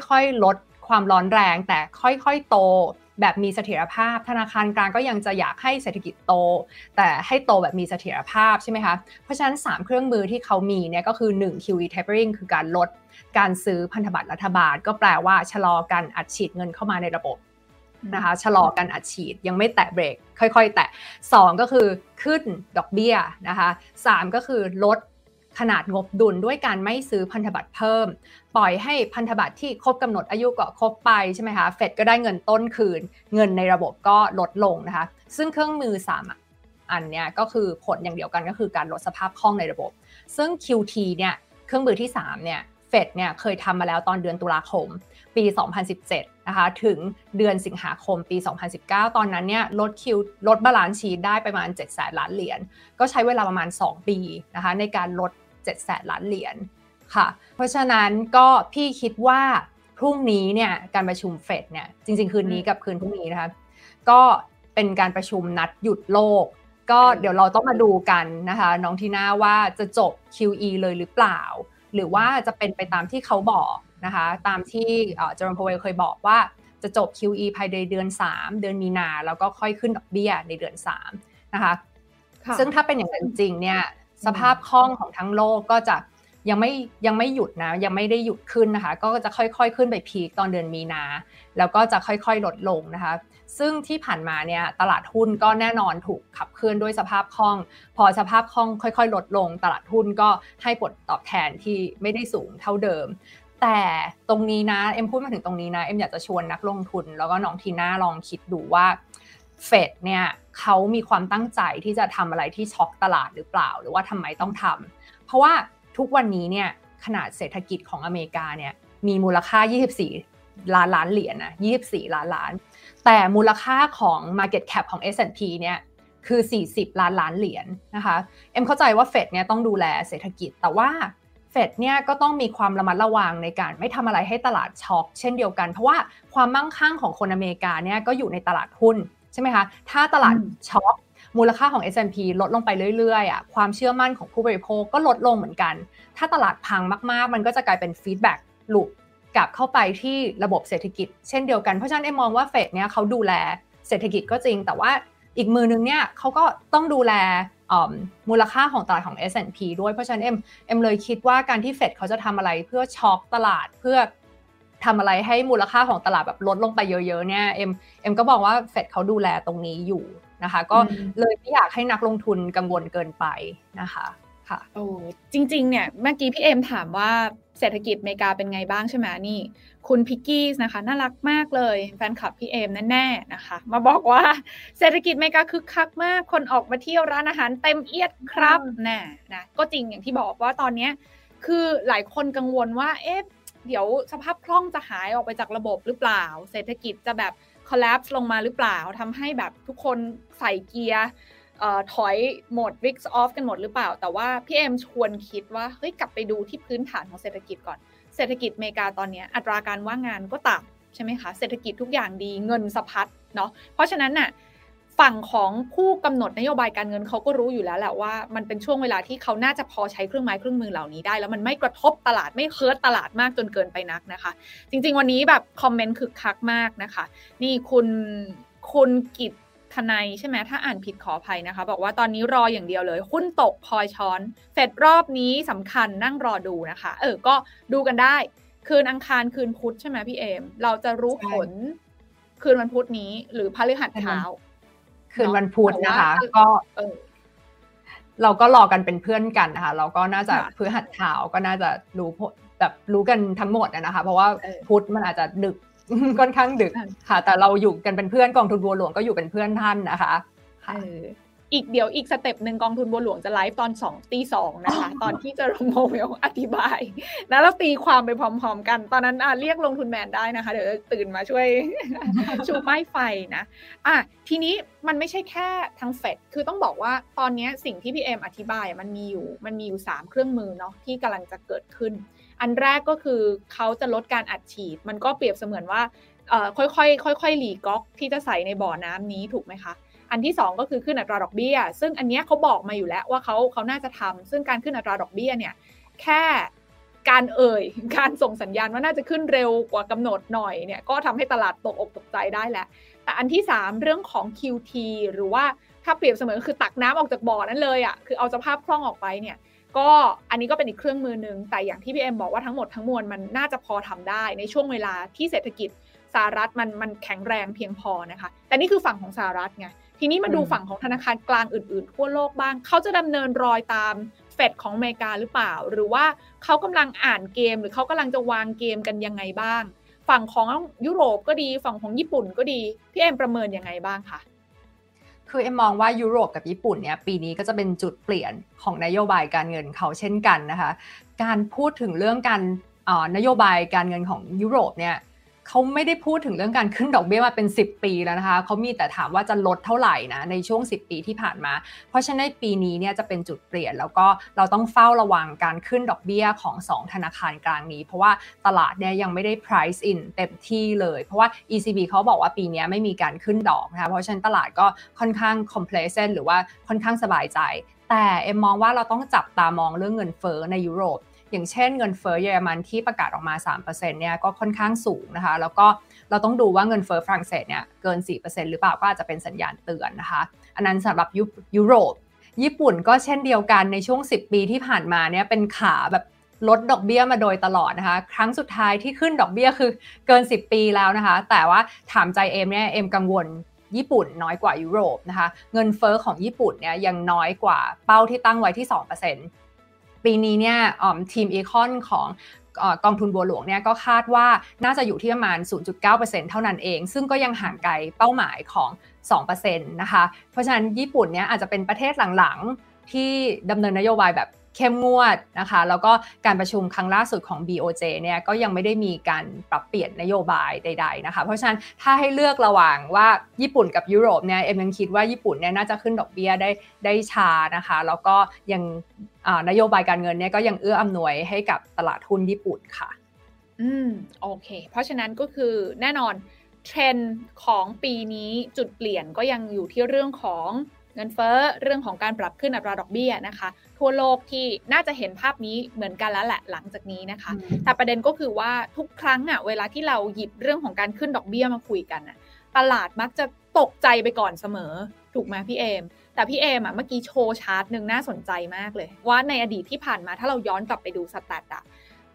ค่อยๆลดความร้อนแรงแต่ค่อยๆโตแบบมีเสถียรภาพธนาคารกลางก็ยังจะอยากให้เศรษฐกิจโตแต่ให้โตแบบมีเสถียรภาพใช่ไหมคะเพราะฉะนั้นสามเครื่องมือที่เขามีเนี่ยก็คือหนึ่ง คิว อี tapering คือการลดการซื้อพันธบัตรรัฐบาลก็แปลว่าชะลอการอัดฉีดเงินเข้ามาในระบบนะคะชะลอการอัดฉีดยังไม่แตะเบรกค่อยๆแตะสองก็คือขึ้นดอกเบี้ยนะคะสามก็คือลด ขนาดงบดุลด้วยการไม่ซื้อพันธบัตรเพิ่มปล่อยให้พันธบัตรที่ครบกำหนดอายุก็ครบไปใช่ไหมคะเฟดก็ได้เงินต้นคืนเงินในระบบก็ลดลงนะคะซึ่งเครื่องมือสามอันเนี้ยก็คือผลอย่างเดียวกันก็คือการลดสภาพคล่องในระบบซึ่ง คิว ที เนี่ยเครื่องมือที่สามเนี่ยเฟดเนี่ยเคยทำมาแล้วตอนเดือนตุลาคมปีสองพันสิบเจ็ดนะคะถึงเดือนสิงหาคมปีสองพันสิบเก้าตอนนั้นเนี่ยลดคิวลดบาลานซ์ชีทได้ประมาณเจ็ดแสนล้านเหรียญก็ใช้เวลาประมาณสองปีนะคะในการลดเจ็ดแสนล้านเหรียญค่ะเพราะฉะนั้นก็พี่คิดว่าพรุ่งนี้เนี่ยการประชุมเฟดเนี่ยจริงๆคืนนี้กับคืนพรุ่งนี้นะคะก็เป็นการประชุมนัดหยุดโลกก็เดี๋ยวเราต้องมาดูกันนะคะน้องทีน่าว่าจะจบ คิว อี เลยหรือเปล่าหรือว่าจะเป็นไปตามที่เขาบอกนะคะตามที่Jerome Powellเคยบอกว่าจะจบ คิว อี ภายในเดือนสามเดือนมีนาแล้วก็ค่อยขึ้นดอกเบี้ยในเดือนสามนะคะซึ่งถ้าเป็นอย่างนั้นจริงเนี่ยสภาพคล่องของทั้งโลกก็จะยังไม่ยังไม่หยุดนะยังไม่ได้หยุดขึ้นนะคะก็จะค่อยๆขึ้นไปพีคตอนเดือนมีนาแล้วก็จะค่อยๆลดลงนะคะซึ่งที่ผ่านมาเนี่ยตลาดหุ้นก็แน่นอนถูกขับเคลื่อนด้วยสภาพคล่องพอสภาพคล่องค่อยๆลดลงตลาดหุ้นก็ให้ผลตอบแทนที่ไม่ได้สูงเท่าเดิมแต่ตรงนี้นะเอ็มพูดมาถึงตรงนี้นะเอ็มอยากจะชวนนักลงทุนแล้วก็น้องทีน่าลองคิดดูว่าเฟดเนี่ยเขามีความตั้งใจที่จะทำอะไรที่ช็อกตลาดหรือเปล่าหรือว่าทำไมต้องทำเพราะว่าทุกวันนี้เนี่ยขนาดเศรษฐกิจของอเมริกาเนี่ยมีมูลค่ายี่สิบสี่ล้านล้านเหรียญ นะยี่สิบสี่ล้านล้านแต่มูลค่าของ market cap ของ เอส แอนด์ พี เนี่ยคือสี่สิบล้านล้านเหรียญ นะคะเอ็มเข้าใจว่าเฟดเนี่ยต้องดูแลเศรษฐกิจแต่ว่าเฟดเนี่ยก็ต้องมีความระมัดระวังในการไม่ทำอะไรให้ตลาดช็อกเช่นเดียวกันเพราะว่าความมั่งคั่งของคนอเมริกาเนี่ยก็อยู่ในตลาดหุ้นใช่ไหมคะถ้าตลาดช็อกมูลค่าของ เอส แอนด์ พี ลดลงไปเรื่อยๆอ่ะความเชื่อมั่นของผู้บริโภคก็ลดลงเหมือนกันถ้าตลาดพังมากๆมันก็จะกลายเป็นฟีดแบ็กลูปกลับเข้าไปที่ระบบเศรษฐกิจเช่นเดียวกันเพราะฉะนั้นเอ็มมองว่าเฟดเนี่ยเขาดูแลเศรษฐกิจก็จริงแต่ว่าอีกมือนึงเนี่ยเขาก็ต้องดูแลมูลค่าของตลาดของ เอส แอนด์ พี ด้วยเพราะฉะนั้นเอ็มเอ็มเลยคิดว่าการที่เฟดเขาจะทำอะไรเพื่อช็อคตลาดเพื่อทำอะไรให้มูลค่าของตลาดแบบลดลงไปเยอะๆเนี่ยเอ็มเอ็มก็บอกว่าเฟดเขาดูแลตรงนี้อยู่นะคะก็เลยไม่อยากให้นักลงทุนกังวลเกินไปนะคะค่ะโอ้จริงๆเนี่ยเมื่อกี้พี่เอ็มถามว่าเศรษฐกิจอเมริกาเป็นไงบ้างใช่ไหมนี่คุณพิกกี้นะคะน่ารักมากเลยแฟนคลับพี่เอมแน่ๆนะคะมาบอกว่าเศรษฐกิจอเมริกาคึกคักมากคนออกมาเที่ยวร้านอาหารเต็มเอียดครับนะนะก็จริงอย่างที่บอกว่าตอนนี้คือหลายคนกังวลว่าเอ๊ะเดี๋ยวสภาพคล่องจะหายออกไปจากระบบหรือเปล่าเศรษฐกิจจะแบบ collapse ลงมาหรือเปล่าทำให้แบบทุกคนใส่เกียร์ถอยหมด วี ไอ เอ็กซ์ off กันหมดหรือเปล่าแต่ว่าพี่เอมชวนคิดว่าเฮ้ยกลับไปดูที่พื้นฐานของเศรษฐกิจก่อนเศรษฐกิจอเมริกาตอนนี้อัตราการว่างงานก็ต่ำใช่ไหมคะเศรษฐกิจทุกอย่างดีเงินสะพัดเนาะเพราะฉะนั้นน่ะฝั่งของผู้กำหนดนโยบายการเงินเขาก็รู้อยู่แล้วแหละว่ามันเป็นช่วงเวลาที่เขาน่าจะพอใช้เครื่องไม้เครื่องมือเหล่านี้ได้แล้วมันไม่กระทบตลาดไม่เคิร์ตตลาดมากจนเกินไปนักนะคะจริงๆวันนี้แบบคอมเมนต์คึกคักมากนะคะนี่คุณคุณกิจทนายใช่ไหมถ้าอ่านผิดขออภัยนะคะบอกว่าตอนนี้รออย่างเดียวเลยหุ้นตกพลอยช้อนเฟดรอบนี้สำคัญนั่งรอดูนะคะเออก็ดูกันได้คืนอังคารคืนพุธใช่ไหมพี่เอมเราจะรู้ผลคืนวันพุธนี้หรือพฤหัสบดีเช้าคืนวันพุธนะคะก็เออเราก็รอกันเป็นเพื่อนกันนะคะเราก็น่าจะพฤหัสบดีเช้าก็น่าจะรู้แบบรู้กันทั้งหมดนะคะเพราะว่าพุธมันอาจจะดึกค่อนข้างดึกค่ะแต่เราอยู่กันเป็นเพื่อนกองทุนบัวหลวงก็อยู่เป็นเพื่อนท่านนะคะอีกเดี๋ยวอีกสเต็ปหนึ่งกองทุนบัวหลวงจะไลฟ์ตอนสองตีสองนะคะตอนที่จะลงโมเวลอธิบายแล้วเราตีความไปพร้อมๆกันตอนนั้นเรียกลงทุนแมนได้นะคะเดี๋ยวตื่นมาช่วยชูไม้ไฟนะอ่ะทีนี้มันไม่ใช่แค่ทางเฟดคือต้องบอกว่าตอนนี้สิ่งที่พี่เอ็มอธิบายมันมีอยู่มันมีอยู่สามเครื่องมือเนาะที่กำลังจะเกิดขึ้นอันแรกก็คือเขาจะลดการอัดฉีดมันก็เปรียบเสมือนว่าค่อยๆค่อยๆหลีก๊อกที่จะใส่ในบ่อน้ำนี้ถูกไหมคะอันที่สองก็คือขึ้นอัตราดอกเบี้ยซึ่งอันนี้เขาบอกมาอยู่แล้วว่าเขาเขาน่าจะทำซึ่งการขึ้นอัตราดอกเบี้ยเนี่ยแค่การเอ่ยการส่งสัญญาณว่าน่าจะขึ้นเร็วกว่ากำหนดหน่อยเนี่ยก็ทำให้ตลาดตกอกตกใจได้แหละแต่อันที่สามเรื่องของ คิว ที หรือว่าถ้าเปรียบเสมือนคือตักน้ำออกจากบ่อนั้นเลยอ่ะคือเอาสภาพคล่องออกไปเนี่ยก็อันนี้ก็เป็นอีกเครื่องมือนึงแต่อย่างที่พี่เอ็มบอกว่าทั้งหมดทั้งมวลมันน่าจะพอทำได้ในช่วงเวลาที่เศรษฐกิจสหรัฐมันมันแข็งแรงเพียงพอนะคะแต่นี่คือฝั่งของสหรัฐไงทีนี้มาดูฝั่งของธนาคารกลางอื่นๆทั่วโลกบ้างเขาจะดำเนินรอยตาม เฟดของอเมริกาหรือเปล่าหรือว่าเขากำลังอ่านเกมหรือเขากำลังจะวางเกมกันยังไงบ้างฝั่งของยุโรปก็ดีฝั่งของญี่ปุ่นก็ดีพี่เอ็มประเมินยังไงบ้างคะคือเอ็มมองว่ายุโรปกับญี่ปุ่นเนี่ยปีนี้ก็จะเป็นจุดเปลี่ยนของนโยบายการเงินเขาเช่นกันนะคะการพูดถึงเรื่องการนโยบายการเงินของยุโรปเนี่ยเขาไม่ได้พูดถึงเรื่องการขึ้นดอกเบี้ยมาเป็นสิบปีแล้วนะคะเขามีแต่ถามว่าจะลดเท่าไหร่นะในช่วงสิบปีที่ผ่านมาเพราะฉะนั้นปีนี้เนี่ยจะเป็นจุดเปลี่ยนแล้วก็เราต้องเฝ้าระวังการขึ้นดอกเบี้ยของสองธนาคารกลางนี้เพราะว่าตลาดเนี่ยยังไม่ได้ price in เต็มที่เลยเพราะว่า อี ซี บี เขาบอกว่าปีนี้ไม่มีการขึ้นดอกนะคะเพราะฉะนั้นตลาดก็ค่อนข้าง complacent หรือว่าค่อนข้างสบายใจแต่เอ็มมองว่าเราต้องจับตามองเรื่องเงินเฟ้อในยุโรปอย่างเช่นเงินเฟ้อเยอรมันที่ประกาศออกมา สามเปอร์เซ็นต์ เนี่ยก็ค่อนข้างสูงนะคะแล้วก็เราต้องดูว่าเงินเฟ้อฝรั่งเศสเนี่ยเกิน สี่เปอร์เซ็นต์ หรือเปล่าก็อาจจะเป็นสัญญาณเตือนนะคะอันนั้นสำหรับยุโรปญี่ปุ่นก็เช่นเดียวกันในช่วงสิบปีที่ผ่านมาเนี่ยเป็นขาแบบลดดอกเบี้ยมาโดยตลอดนะคะครั้งสุดท้ายที่ขึ้นดอกเบี้ยคือเกินสิบปีแล้วนะคะแต่ว่าถามใจเอมเนี่ยเอมกังวลญี่ปุ่นน้อยกว่ายุโรปนะคะเงินเฟ้อของญี่ปุ่นเนี่ยยังน้อยกว่าเป้าที่ตั้งไว้ที่ สองเปอร์เซ็นต์ปีนี้เนี่ยทีมอีคอนของกองทุนบัวหลวงเนี่ยก็คาดว่าน่าจะอยู่ที่ประมาณ ศูนย์จุดเก้าเปอร์เซ็นต์ เท่านั้นเองซึ่งก็ยังห่างไกลเป้าหมายของ สองเปอร์เซ็นต์ นะคะเพราะฉะนั้นญี่ปุ่นเนี่ยอาจจะเป็นประเทศหลังๆที่ดำเนินนโยบายแบบเข้มงวดนะคะแล้วก็การประชุมครั้งล่าสุดของ บี โอ เจ เนี่ยก็ยังไม่ได้มีการปรับเปลี่ยนนโยบายใดๆนะคะเพราะฉะนั้นถ้าให้เลือกระหว่างว่าญี่ปุ่นกับยุโรปเนี่ยเอ็มยังคิดว่าญี่ปุ่นเนี่ยน่าจะขึ้นดอกเบี้ยได้ได้ช้านะคะแล้วก็ยังนโยบายการเงินเนี่ยก็ยังเอื้ออำนวยให้กับตลาดหุ้นญี่ปุ่นค่ะอืมโอเคเพราะฉะนั้นก็คือแน่นอนเทรนด์ของปีนี้จุดเปลี่ยนก็ยังอยู่ที่เรื่องของเงินเฟ้อเรื่องของการปรับขึ้นอัตราดอกเบี้ยนะคะทั่วโลกที่น่าจะเห็นภาพนี้เหมือนกันแล้วแหละหลังจากนี้นะคะแต่ประเด็นก็คือว่าทุกครั้งอ่ะเวลาที่เราหยิบเรื่องของการขึ้นดอกเบี้ยมาคุยกันอ่ะตลาดมักจะตกใจไปก่อนเสมอถูกไหมพี่เอมแต่พี่เอมอ่ะเมื่อกี้โชว์ชาร์ตหนึ่งน่าสนใจมากเลยว่าในอดีตที่ผ่านมาถ้าเราย้อนกลับไปดูสแตทอ่ะ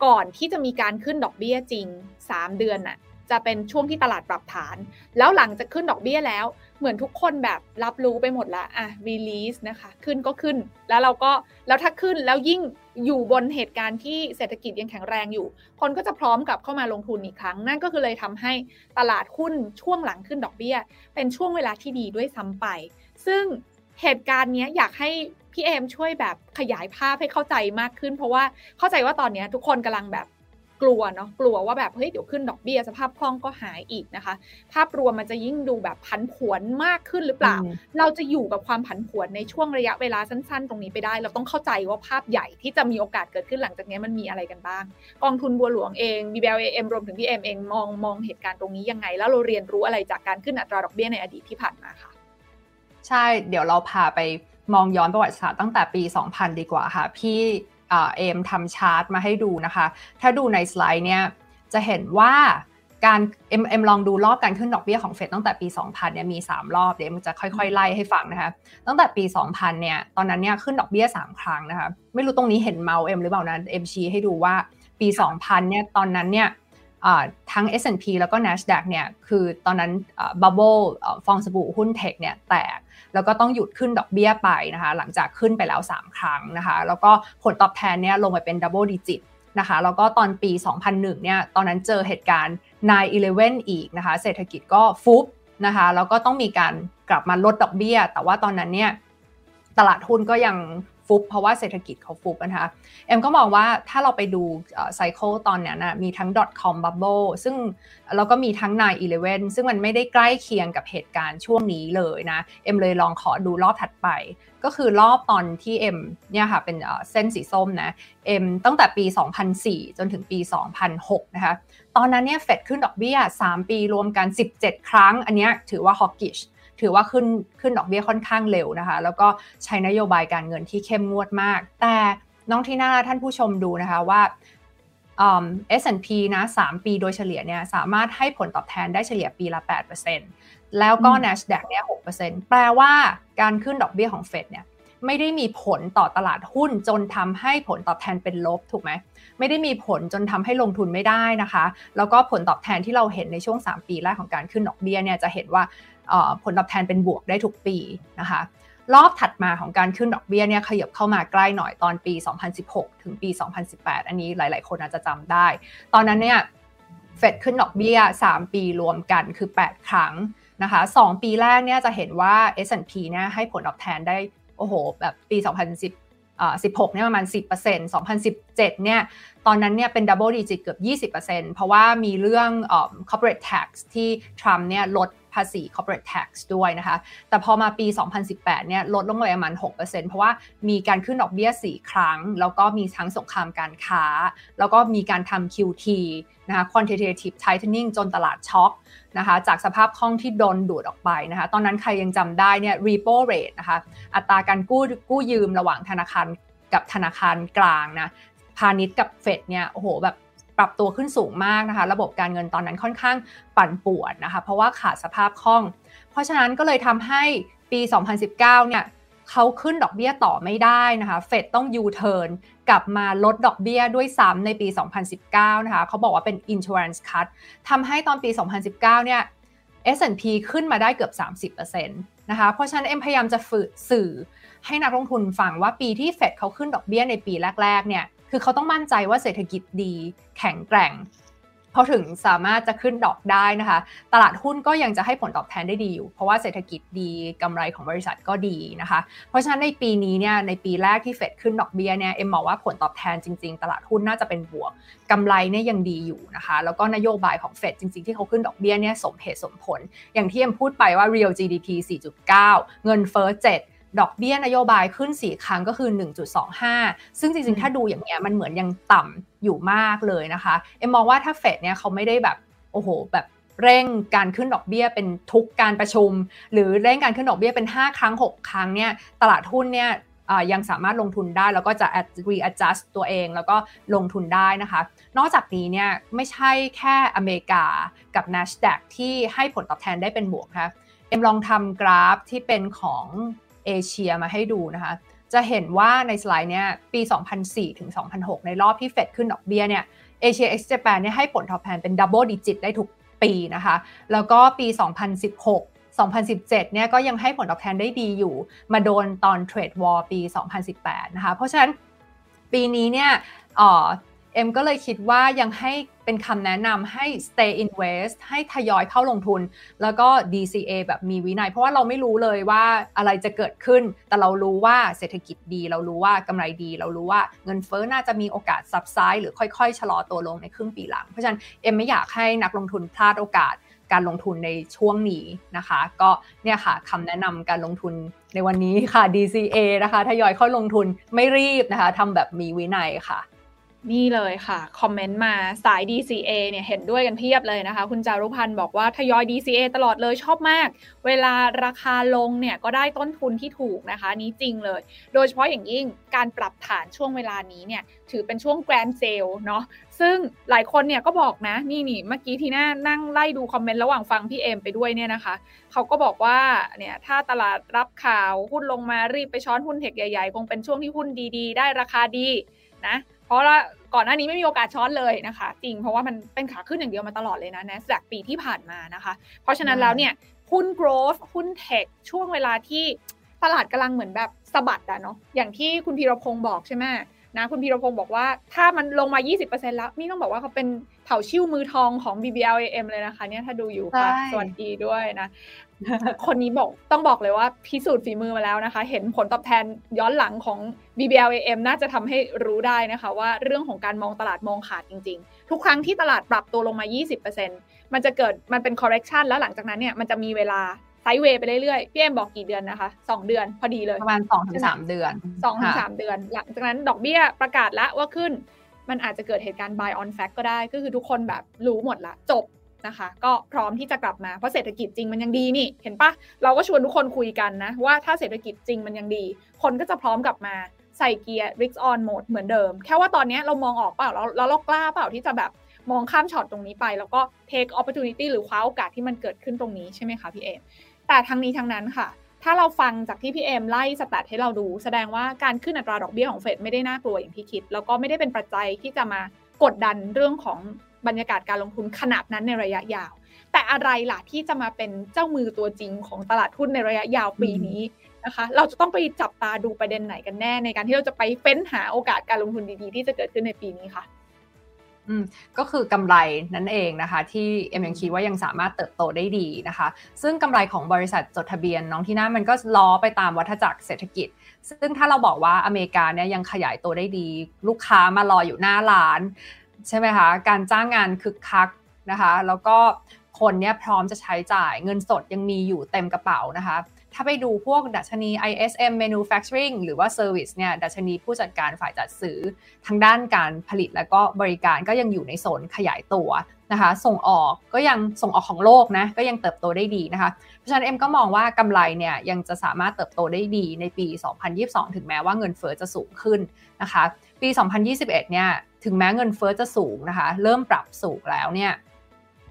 ก่อนที่จะมีการขึ้นดอกเบี้ยจริงสามเดือนอ่ะจะเป็นช่วงที่ตลาดปรับฐานแล้วหลังจากขึ้นดอกเบี้ยแล้วเหมือนทุกคนแบบรับรู้ไปหมดละอ่ะ release นะคะขึ้นก็ขึ้นแล้วเราก็แล้วถ้าขึ้นแล้วยิ่งอยู่บนเหตุการณ์ที่เศรษฐกิจยังแข็งแรงอยู่คนก็จะพร้อมกับเข้ามาลงทุนอีกครั้งนั่นก็คือเลยทำให้ตลาดหุ้นช่วงหลังขึ้นดอกเบี้ยเป็นช่วงเวลาที่ดีด้วยซ้ำไปซึ่งเหตุการณ์นี้อยากให้พี่เอมช่วยแบบขยายภาพให้เข้าใจมากขึ้นเพราะว่าเข้าใจว่าตอนนี้ทุกคนกำลังแบบกลัวเนาะกลัวว่าแบบเฮ้ยเดี๋ยวขึ้นดอกเบี้ยสภาพคล่องก็หายอีกนะคะภาพรวมมันจะยิ่งดูแบบผันผวนมากขึ้นหรือเปล่าเราจะอยู่กับความผันผวนในช่วงระยะเวลาสั้นๆตรงนี้ไปได้เราต้องเข้าใจว่าภาพใหญ่ที่จะมีโอกาสเกิดขึ้นหลังจากนี้มันมีอะไรกันบ้างกองทุนบัวหลวงเอง บี บี แอล เอ เอ็ม รวมถึงพี่เอ็มเองมองมองเหตุการณ์ตรงนี้ยังไงแล้วเราเรียนรู้อะไรจากการขึ้นอัตราดอกเบี้ยในอดีตที่ผ่านมาค่ะใช่เดี๋ยวเราพาไปมองย้อนประวัติศาสตร์ตั้งแต่ปีสองพันดีกว่าค่ะพี่เอมทำชาร์ตมาให้ดูนะคะถ้าดูในสไลด์เนี่ยจะเห็นว่าการเอมเอมลองดูรอบการขึ้นดอกเบี้ยของเฟดตั้งแต่ปีสองพันเนี่ยมีสามรอบเดี๋ยวมันจะค่อยๆไล่ให้ฟังนะคะตั้งแต่ปีสองพันเนี่ยตอนนั้นเนี่ยขึ้นดอกเบี้ยสามครั้งนะคะไม่รู้ตรงนี้เห็นเมาเอมหรือเปล่านะเอมชี้ให้ดูว่าปีสองพันเนี่ยตอนนั้นเนี่ยทั้ง เอส แอนด์ พี แล้วก็ Nasdaq เนี่ยคือตอนนั้นบับเบิ้ลฟองสบู่หุ้นเทคเนี่ยแตกแล้วก็ต้องหยุดขึ้นดอกเบี้ยไปนะคะหลังจากขึ้นไปแล้วสามครั้งนะคะแล้วก็ผลตอบแทนเนี่ยลงไปเป็นดับเบิลดิจิตนะคะแล้วก็ตอนปีสองพันหนึ่งเนี่ยตอนนั้นเจอเหตุการณ์ ไนน์ อีเลฟเว่น อีกนะคะเศรษฐกิจก็ฟุบนะคะแล้วก็ต้องมีการกลับมาลดดอกเบี้ยแต่ว่าตอนนั้นเนี่ยตลาดหุ้นก็ยังฟุบเพราะว่าเศรษฐกิจเขาฟุบนะคะเอ็มก็มองว่าถ้าเราไปดูไซเคิลตอนนี้นะมีทั้ง .com bubble ซึ่งแล้วก็มีทั้ง ไนน์ อีเลฟเว่น ซึ่งมันไม่ได้ใกล้เคียงกับเหตุการณ์ช่วงนี้เลยนะเอ็มเลยลองขอดูรอบถัดไปก็คือรอบตอนที่เอ็มเนี่ยค่ะเป็นเส้นสีส้มนะเอ็มตั้งแต่ปีสองพันสี่จนถึงปีสองพันหกนะคะตอนนั้นเนี่ยเฟดขึ้นดอกเบี้ยสามปีรวมกันสิบเจ็ดครั้งอันนี้ถือว่า hawkishถือว่าขึ้นขึ้นดอกเบี้ยค่อนข้างเร็วนะคะแล้วก็ใช้นโยบายการเงินที่เข้มงวดมากแต่น้องที่น่าท่านผู้ชมดูนะคะว่าเอ่อ เอส แอนด์ พี นะสามปีโดยเฉลี่ยเนี่ยสามารถให้ผลตอบแทนได้เฉลี่ยปีละ แปดเปอร์เซ็นต์ แล้วก็ Nasdaq เนี่ย หกเปอร์เซ็นต์ แปลว่าการขึ้นดอกเบี้ยของ Fed เนี่ยไม่ได้มีผลต่อตลาดหุ้นจนทำให้ผลตอบแทนเป็นลบถูกไหมไม่ได้มีผลจนทำให้ลงทุนไม่ได้นะคะแล้วก็ผลตอบแทนที่เราเห็นในช่วงสามปีแรกของการขึ้นดอกเบี้ยเนี่ยจะเห็นว่าผลตอบแทนเป็นบวกได้ทุกปีนะคะ รอบถัดมาของการขึ้นดอกเบี้ยเนี่ยขยับเข้ามาใกล้หน่อยตอนปีสองพันสิบหกถึงปีสองพันสิบแปดอันนี้หลายๆคนอาจจะจำได้ตอนนั้นเนี่ยเฟดขึ้นดอกเบี้ยสามปีรวมกันคือแปดครั้งนะคะสองปีแรกเนี่ยจะเห็นว่า เอส แอนด์ พี เนี่ยให้ผลตอบแทนได้โอ้โหแบบปีสองพันสิบหกเนี่ยประมาณ สิบเปอร์เซ็นต์ สองพันสิบเจ็ดเนี่ยตอนนั้นเนี่ยเป็น double digit เกือบ ยี่สิบเปอร์เซ็นต์ เพราะว่ามีเรื่อง corporate tax ที่ทรัมป์เนี่ยลดภาษี corporate tax ด้วยนะคะแต่พอมาปีสองพันสิบแปดเนี่ยลดลงไปประมาณ หกเปอร์เซ็นต์ เพราะว่ามีการขึ้นดอกเบี้ยสี่ครั้งแล้วก็มีทั้งสงครามการค้าแล้วก็มีการทำ คิว ที นะคะ quantitative tightening จนตลาดช็อคนะคะจากสภาพคล่องที่โดนดูดออกไปนะคะตอนนั้นใครยังจำได้เนี่ย repo rate นะคะอัตราการกู้กู้ยืมระหว่างธนาคารกับธนาคารกลางนะพาณิชย์กับเฟดเนี่ยโอ้โหแบบปรับตัวขึ้นสูงมากนะคะระบบการเงินตอนนั้นค่อนข้างปั่นป่วนนะคะเพราะว่าขาดสภาพคล่องเพราะฉะนั้นก็เลยทำให้ปีสองพันสิบเก้าเนี่ยเขาขึ้นดอกเบี้ยต่อไม่ได้นะคะเฟดต้องยูเทิร์นกลับมาลดดอกเบี้ยด้วยซ้ำในปีสองพันสิบเก้านะคะเขาบอกว่าเป็น insurance cut ทำให้ตอนปีสองพันสิบเก้าเนี่ย เอส แอนด์ พี ขึ้นมาได้เกือบ สามสิบเปอร์เซ็นต์ นะคะเพราะฉะนั้นเอ็มพยายามจะสื่อให้นักลงทุนฟังว่าปีที่เฟดเขาขึ้นดอกเบี้ยในปีแรกๆเนี่ยคือเขาต้องมั่นใจว่าเศรษฐกิจดีแข็งแกร่งพอถึงสามารถจะขึ้นดอกได้นะคะตลาดหุ้นก็ยังจะให้ผลตอบแทนได้ดีอยู่เพราะว่าเศรษฐกิจดีกำไรของบริษัทก็ดีนะคะเพราะฉะนั้นในปีนี้เนี่ยในปีแรกที่เฟดขึ้นดอกเบี้ยเนี่ยเอ็มมองว่าผลตอบแทนจริงๆตลาดหุ้นน่าจะเป็นบวกกำไรเนี่ยยังดีอยู่นะคะแล้วก็นโยบายของเฟดจริงๆที่เขาขึ้นดอกเบี้ยเนี่ยสมเหตุสมผลอย่างที่เอ็มพูดไปว่า real จี ดี พี สี่จุดเก้า เงินเฟ้อเจ็ดดอกเบี้ยนโยบายขึ้นสี่ครั้งก็คือ หนึ่งจุดสองห้า ซึ่งจริงๆถ้าดูอย่างเงี้ยมันเหมือนยังต่ำอยู่มากเลยนะคะเอ็มมองว่าถ้าเฟดเนี่ยเขาไม่ได้แบบโอ้โหแบบเร่งการขึ้นดอกเบี้ยเป็นทุกการประชุมหรือเร่งการขึ้นดอกเบี้ยเป็นห้าครั้งหกครั้งเนี่ยตลาดหุ้นเนี่ยยังสามารถลงทุนได้แล้วก็จะ readjust ตัวเองแล้วก็ลงทุนได้นะคะนอกจากนี้เนี่ยไม่ใช่แค่อเมริกากับ Nasdaq ที่ให้ผลตอบแทนได้เป็นบวกค่ะเอ็มลองทำกราฟที่เป็นของเอเชียมาให้ดูนะคะจะเห็นว่าในสไลด์เนี้ยปีสองพันสี่ถึงสองพันหกในรอบที่เฟดขึ้นดอกเบี้ยเนี่ยเอเชียเอ็กซ์เจแปนเนี่ยให้ผลตอบแทนเป็นดับเบิลดิจิตได้ทุกปีนะคะแล้วก็ปีสองพันสิบหก สองพันสิบเจ็ดเนี่ยก็ยังให้ผลตอบแทนได้ดีอยู่มาโดนตอนเทรดวอร์ปีสองพันสิบแปดนะคะเพราะฉะนั้นปีนี้เนี่ยเอ่อเอ็มก็เลยคิดว่ายังให้เป็นคำแนะนำให้ stay invest ให้ทยอยเข้าลงทุนแล้วก็ ดี ซี เอ แบบมีวินัยเพราะว่าเราไม่รู้เลยว่าอะไรจะเกิดขึ้นแต่เรารู้ว่าเศรษฐกิจดีเรารู้ว่ากำไรดีเรารู้ว่าเงินเฟ้อน่าจะมีโอกาสซับไซด์หรือค่อยๆชะลอตัวลงในครึ่งปีหลังเพราะฉะนั้นเอ็มไม่อยากให้นักลงทุนพลาดโอกาสการลงทุนในช่วงนี้นะคะก็เนี่ยค่ะคำแนะนำการลงทุนในวันนี้ค่ะ ดี ซี เอ นะคะทยอยเข้าลงทุนไม่รีบนะคะทำแบบมีวินัยค่ะนี่เลยค่ะคอมเมนต์มาสาย ดี ซี เอ เนี่ยเห็นด้วยกันเพียบเลยนะคะคุณจารุพันธ์บอกว่าทยอย ดี ซี เอ ตลอดเลยชอบมากเวลาราคาลงเนี่ยก็ได้ต้นทุนที่ถูกนะคะนี้จริงเลยโดยเฉพาะอย่างยิ่งการปรับฐานช่วงเวลานี้เนี่ยถือเป็นช่วงแกรนด์เซลเนาะซึ่งหลายคนเนี่ยก็บอกนะนี่นี่เมื่อกี้ทีน่านั่งไล่ดูคอมเมนต์ระหว่างฟังพี่เอมไปด้วยเนี่ยนะคะเขาก็บอกว่าเนี่ยถ้าตลาดรับข่าวหุ้นลงมารีบไปช้อนหุ้นเทคใหญ่ๆคงเป็นช่วงที่หุ้นดีๆได้ราคาดีนะเพราะว่าก่อนหน้านี้ไม่มีโอกาสช้อนเลยนะคะจริงเพราะว่ามันเป็นขาขึ้นอย่างเดียวมาตลอดเลยนะ Nasdaq ปีที่ผ่านมานะคะเพราะฉะนั้นแล้วเนี่ยหุ้น growth หุ้น tech ช่วงเวลาที่ตลาดกำลังเหมือนแบบสะบัดอะเนาะอย่างที่คุณพีรพงศ์บอกใช่ไหมนะคุณพีรพงศ์บอกว่าถ้ามันลงมา ยี่สิบเปอร์เซ็นต์ แล้วนี่ต้องบอกว่าเขาเป็นเผ่าชิ่วมือทองของ บี บี แอล เอ เอ็ม เลยนะคะเนี่ยถ้าดูอยู่ค่ะสวัสดีด้วยนะ คนนี้บอกต้องบอกเลยว่าพิสูจน์ฝีมือมาแล้วนะคะเห็นผลตอบแทนย้อนหลังของ บี บี แอล เอ เอ็ม น่าจะทำให้รู้ได้นะคะว่าเรื่องของการมองตลาดมองขาดจริงๆทุกครั้งที่ตลาดปรับตัวลงมา ยี่สิบเปอร์เซ็นต์ มันจะเกิดมันเป็น correction แล้วหลังจากนั้นเนี่ยมันจะมีเวลาไซด์เวย์ไปเรื่อยๆพี่เอ็มบอกกี่เดือนนะคะสองเดือนพอดีเลยประมาณ สองถึงสาม เดือน สองถึงสาม เดือนหลังจากนั้นดอกเบี้ยประกาศแล้วว่าขึ้นมันอาจจะเกิดเหตุการณ์ buy on fact ก็ได้ก็คือทุกคนแบบรู้หมดละจบนะคะก็พร้อมที่จะกลับมาเพราะเศรษฐกิจจริงมันยังดีนี่เห็นปะเราก็ชวนทุกคนคุยกันนะว่าถ้าเศรษฐกิจจริงมันยังดีคนก็จะพร้อมกลับมาใส่เกียร์ risk on mode เหมือนเดิมแค่ว่าตอนนี้เรามองออกเปล่าเราเรากล้าเปล่าที่จะแบบมองข้ามช็อตตรงนี้ไปแล้วก็ take opportunity หรือคว้าโอกาสที่มันเกิดขึ้นตรงนี้ใช่ไหมคะพี่เอมแต่ทั้งนี้ทั้งนั้นค่ะถ้าเราฟังจากที่พี่เอมไล่สแตทให้เราดูแสดงว่าการขึ้นอัตราดอกเบี้ยของเฟดไม่ได้น่ากลัวอย่างที่คิดแล้วก็ไม่ได้เป็นปัจจัยที่จะมากดดันเรื่องของบรรยากาศการลงทุนขนาดนั้นในระยะยาวแต่อะไรล่ะที่จะมาเป็นเจ้ามือตัวจริงของตลาดหุ้นในระยะยาวปีนี้ นะคะเราจะต้องไปจับตาดูประเด็นไหนกันแน่ในการที่เราจะไปเฟ้นหาโอกาสการลงทุนดีๆที่จะเกิดขึ้นในปีนี้ค่ะอืมก็คือกำไรนั่นเองนะคะที่เอ็มยังคิดว่ายังสามารถเติบโตได้ดีนะคะซึ่งกำไรของบริษัทจดทะเบียนน้องที่น่ามันก็ล้อไปตามวัฏจักรเศรษฐกิจซึ่งถ้าเราบอกว่าอเมริกาเนี่ยยังขยายตัวได้ดีลูกค้ามารออยู่หน้าร้านใช่ไหมคะการจ้างงานคึกคักนะคะแล้วก็คนเนี่ยพร้อมจะใช้จ่ายเงินสดยังมีอยู่เต็มกระเป๋านะคะถ้าไปดูพวกดัชนี ไอ เอส เอ็ม Manufacturing หรือว่า Service เนี่ยดัชนีผู้จัดการฝ่ายจัดซื้อทางด้านการผลิตและก็บริการก็ยังอยู่ในโซนขยายตัวนะคะส่งออกก็ยังส่งออกของโลกนะก็ยังเติบโตได้ดีนะคะเพราะฉะนั้นเอ็มก็มองว่ากำไรเนี่ยยังจะสามารถเติบโตได้ดีในปีสองพันยี่สิบสองถึงแม้ว่าเงินเฟ้อจะสูงขึ้นนะคะปีสองพันยี่สิบเอ็ดเนี่ยถึงแม้เงินเฟ้อจะสูงนะคะเริ่มปรับสูงแล้วเนี่ย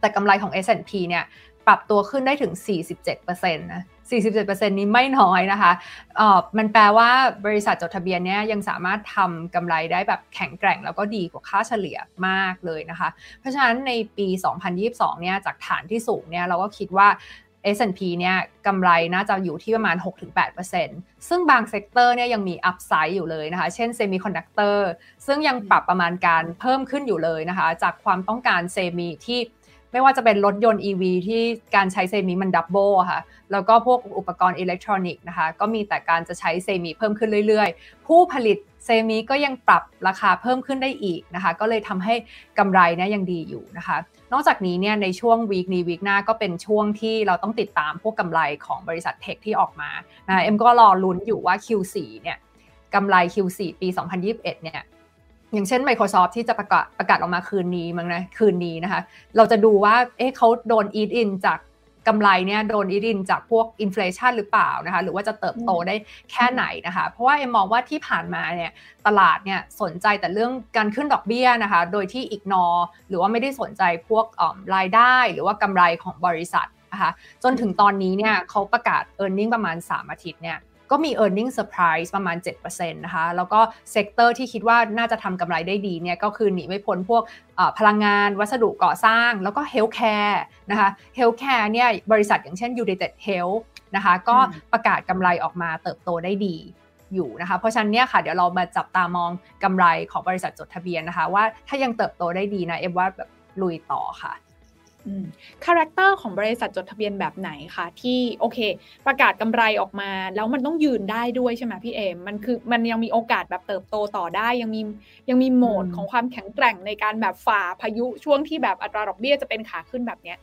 แต่กำไรของ เอส แอนด์ พี เนี่ยปรับตัวขึ้นได้ถึง สี่สิบเจ็ดเปอร์เซ็นต์ นะ สี่สิบเจ็ดเปอร์เซ็นต์ นี้ไม่น้อยนะคะเอ่อมันแปลว่าบริษัทจดทะเบียนเนี่ยยังสามารถทำกำไรได้แบบแข็งแกร่งแล้วก็ดีกว่าค่าเฉลี่ยมากเลยนะคะเพราะฉะนั้นในปีสองพันยี่สิบสองเนี่ยจากฐานที่สูงเนี่ยเราก็คิดว่า เอส แอนด์ พี เนี่ยกำไรน่าจะอยู่ที่ประมาณ หกถึงแปดเปอร์เซ็นต์ ซึ่งบางเซกเตอร์เนี่ยยังมีอัพไซด์อยู่เลยนะคะเช่นเซมิคอนดักเตอร์ซึ่งยังปรับประมาณการเพิ่มขึ้นอยู่เลยนะคะจากความต้องการเซมิที่ไม่ว่าจะเป็นรถยนต์ อี วี ที่การใช้เซมิมันดับเบิลค่ะแล้วก็พวกอุปกรณ์อิเล็กทรอนิกส์นะคะก็มีแต่การจะใช้เซมิเพิ่มขึ้นเรื่อยๆผู้ผลิตเซมิก็ยังปรับราคาเพิ่มขึ้นได้อีกนะคะก็เลยทำให้กำไรเนี่ยยังดีอยู่นะคะนอกจากนี้เนี่ยในช่วงวีคนี้วีคหน้าก็เป็นช่วงที่เราต้องติดตามพวกกำไรของบริษัทเทคที่ออกมานะเอ็มก็รอลุ้นอยู่ว่า คิว สี่ เนี่ยกำไร คิว สี่ ปีสองพันยี่สิบเอ็ดเนี่ยอย่างเช่น Microsoft ที่จะประกาศประกาศออกมาคืนนี้มั้งนะคืนนี้นะคะเราจะดูว่าเอ๊ะเขาโดน eat in จากกำไรเนี่ยโดน eat in จากพวก inflation หรือเปล่านะคะหรือว่าจะเติบโตได้แค่ไหนนะคะเพราะว่าเอ็มมองว่าที่ผ่านมาเนี่ยตลาดเนี่ยสนใจแต่เรื่องการขึ้นดอกเบี้ยนะคะโดยที่ ignore หรือว่าไม่ได้สนใจพวกรายได้หรือว่ากำไรของบริษัทนะคะจนถึงตอนนี้เนี่ยเขาประกาศ earning ประมาณสามอาทิตย์เนี่ยก็มี earning surprise ประมาณ เจ็ดเปอร์เซ็นต์ นะคะแล้วก็เซกเตอร์ที่คิดว่าน่าจะทำกำไรได้ดีเนี่ยก็คือหนีไม่พ้นพวกพลังงานวัสดุก่อสร้างแล้วก็เฮลท์แคร์นะคะเฮลท์แคร์เนี่ยบริษัทอย่างเช่น United Health นะคะก็ประกาศกำไรออกมาเติบโตได้ดีอยู่นะคะเพราะฉะนั้นเนี่ยค่ะเดี๋ยวเรามาจับตามองกำไรของบริษัทจดทะเบียนนะคะว่าถ้ายังเติบโตได้ดีนะเอฟว่าแบบลุยต่อค่ะคาแรคเตอร์ของบริษัทจดทะเบียนแบบไหนคะที่โอเคประกาศกำไรออกมาแล้วมันต้องยืนได้ด้วยใช่ไหมพี่เอมมันคือมันยังมีโอกาสแบบเติบโตต่อได้ยังมียังมีโหมดของความแข็งแกร่งในการแบบฝ่าพายุช่วงที่แบบอัตราดอกเบี้ยจะเป็นขาขึ้นแบบเนี้ย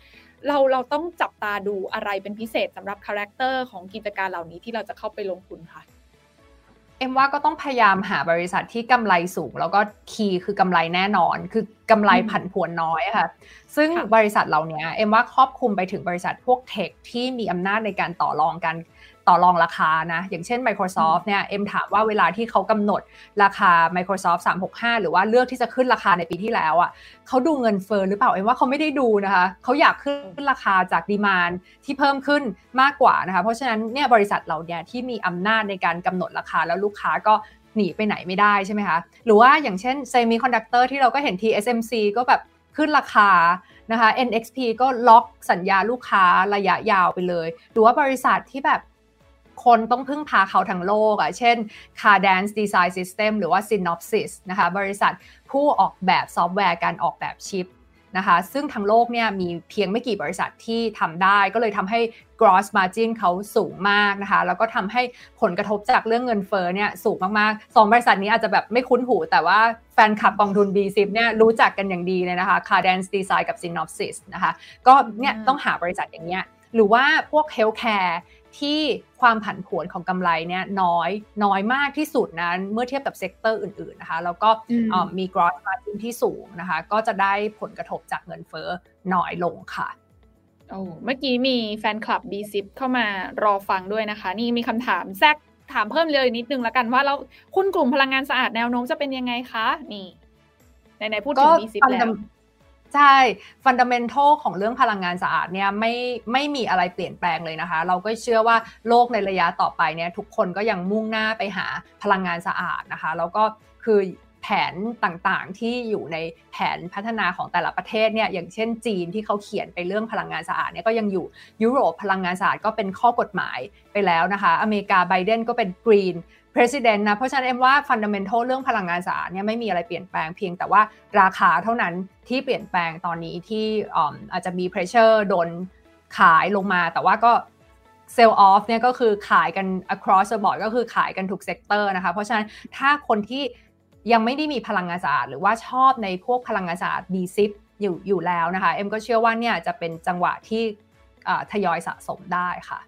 เราเราต้องจับตาดูอะไรเป็นพิเศษสำหรับคาแรคเตอร์ของกิจการเหล่านี้ที่เราจะเข้าไปลงทุนค่ะเอ็มว่าก็ต้องพยายามหาบริษัทที่กำไรสูงแล้วก็คีย์คือกำไรแน่นอนคือกำไรผันผวนน้อยค่ะซึ่งบริษัทเหล่านี้เอ็มว่าครอบคลุมไปถึงบริษัทพวกเทคที่มีอำนาจในการต่อรองการต่อรองราคานะอย่างเช่น Microsoft เนี่ยเอ็มถามว่าเวลาที่เขากำหนดราคา Microsoft สามร้อยหกสิบห้าหรือว่าเลือกที่จะขึ้นราคาในปีที่แล้วอ่ะเขาดูเงินเฟ้อหรือเปล่าเอ็มว่าเขาไม่ได้ดูนะคะเขาอยากขึ้นราคาจากดีมานด์ที่เพิ่มขึ้นมากกว่านะคะเพราะฉะนั้นเนี่ยบริษัทเหล่านี้ที่มีอำนาจในการกำหนดราคาแล้วลูกค้าก็หนีไปไหนไม่ได้ใช่ไหมคะหรือว่าอย่างเช่น Semiconductor ที่เราก็เห็น ที เอส เอ็ม ซี ก็แบบขึ้นราคานะคะ เอ็น เอ็กซ์ พี ก็ล็อกสัญญาลูกค้าระยะยาวไปเลยหรือว่าบริษัทที่แบบคนต้องพึ่งพาเขาทั้งโลกอ่ะเช่น Cadence Design System หรือว่า Synopsis นะคะบริษัทผู้ออกแบบซอฟต์แวร์การออกแบบชิปนะคะซึ่งทั้งโลกเนี่ยมีเพียงไม่กี่บริษัทที่ทำได้ก็เลยทำให้ gross margin เขาสูงมากนะคะแล้วก็ทำให้ผลกระทบจากเรื่องเงินเฟ้อเนี่ยสูงมากๆสองบริษัทนี้อาจจะแบบไม่คุ้นหูแต่ว่าแฟนคลับกองทุน บี สิบ เนี่ยรู้จักกันอย่างดีเลยนะคะ Cadence Design กับ Synopsis นะคะก็เนี่ยต้องหาบริษัทอย่างเงี้ยหรือว่าพวก healthcareที่ความผันผวนของกำไรเนี่ยน้อยน้อยมากที่สุดนะเมื่อเทียบกับเซกเตอร์อื่นๆนะคะแล้วก็มี gross margin ที่สูงนะคะก็จะได้ผลกระทบจากเงินเฟ้อน้อยลงค่ะโอ้เมื่อกี้มีแฟนคลับ บี สิบ เข้ามารอฟังด้วยนะคะนี่มีคำถามแทรกถามเพิ่มเลยนิดนึงแล้วกันว่าแล้วคุณกลุ่มพลังงานสะอาดแนวโน้มจะเป็นยังไงคะนี่ไหนๆพูดถึง บี สิบ แล้วใช่ฟันดัมเมนทัลของเรื่องพลังงานสะอาดเนี่ยไม่ไม่มีอะไรเปลี่ยนแปลงเลยนะคะเราก็เชื่อว่าโลกในระยะต่อไปเนี่ยทุกคนก็ยังมุ่งหน้าไปหาพลังงานสะอาดนะคะแล้วก็คือแผ แผนต่างๆที่อยู่ในแผนพัฒนาของแต่ละประเทศเนี่ยอย่างเช่นจีนที่เขาเขียนไปเรื่องพลังงานสะอาดเนี่ยก็ยังอยู่ยุโรปพลังงานสะอาดก็เป็นข้อกฎหมายไปแล้วนะคะอเมริกาไบเดนก็เป็นกรีนPresident นะเพราะฉะนั้นเอ็มว่า fundamental เรื่องพลังงานสะอาดเนี่ยไม่มีอะไรเปลี่ยนแปลงเพียงแต่ว่าราคาเท่านั้นที่เปลี่ยนแปลงตอนนี้ที่อาจจะมี pressure โดนขายลงมาแต่ว่าก็ sell off เนี่ยก็คือขายกัน across the board ก็คือขายกันทุก sector นะคะเพราะฉะนั้นถ้าคนที่ยังไม่ได้มีพลังงานสะอาดหรือว่าชอบในพวกพลังงานสะอาด บี ซี ไอ พี อยู่อยู่แล้วนะคะเอ็มก็เชื่อว่าเนี่ยจะเป็นจังหวะที่ทยอยสะสมได้ค่ะ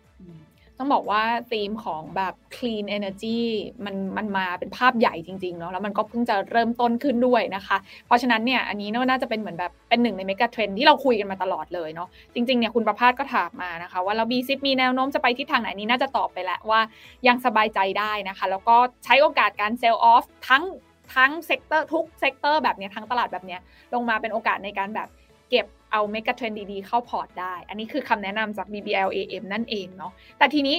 ต้องบอกว่าธีมของแบบ clean energy มันมันมาเป็นภาพใหญ่จริงๆเนาะแล้วมันก็เพิ่งจะเริ่มต้นขึ้นด้วยนะคะเพราะฉะนั้นเนี่ยอันนี้น่าจะเป็นเหมือนแบบเป็นหนึ่งในเมกะเทรนด์ที่เราคุยกันมาตลอดเลยเนาะจริงๆเนี่ยคุณประภาสก็ถามมานะคะว่าแล้ว บี ซี ไอ พี มีแนวโน้มจะไปทิศทางไหนนี้น่าจะตอบไปแล้วว่ายังสบายใจได้นะคะแล้วก็ใช้โอกาสการ sell off ทั้งทั้งเซกเตอร์ทุกเซกเตอร์แบบเนี้ยทั้งตลาดแบบเนี้ยลงมาเป็นโอกาสในการแบบเก็บเอาเมกะเทรนด์ดีๆเข้าพอร์ตได้อันนี้คือคำแนะนำจาก บี บี แอล เอ เอ็ม นั่นเองเนาะแต่ทีนี้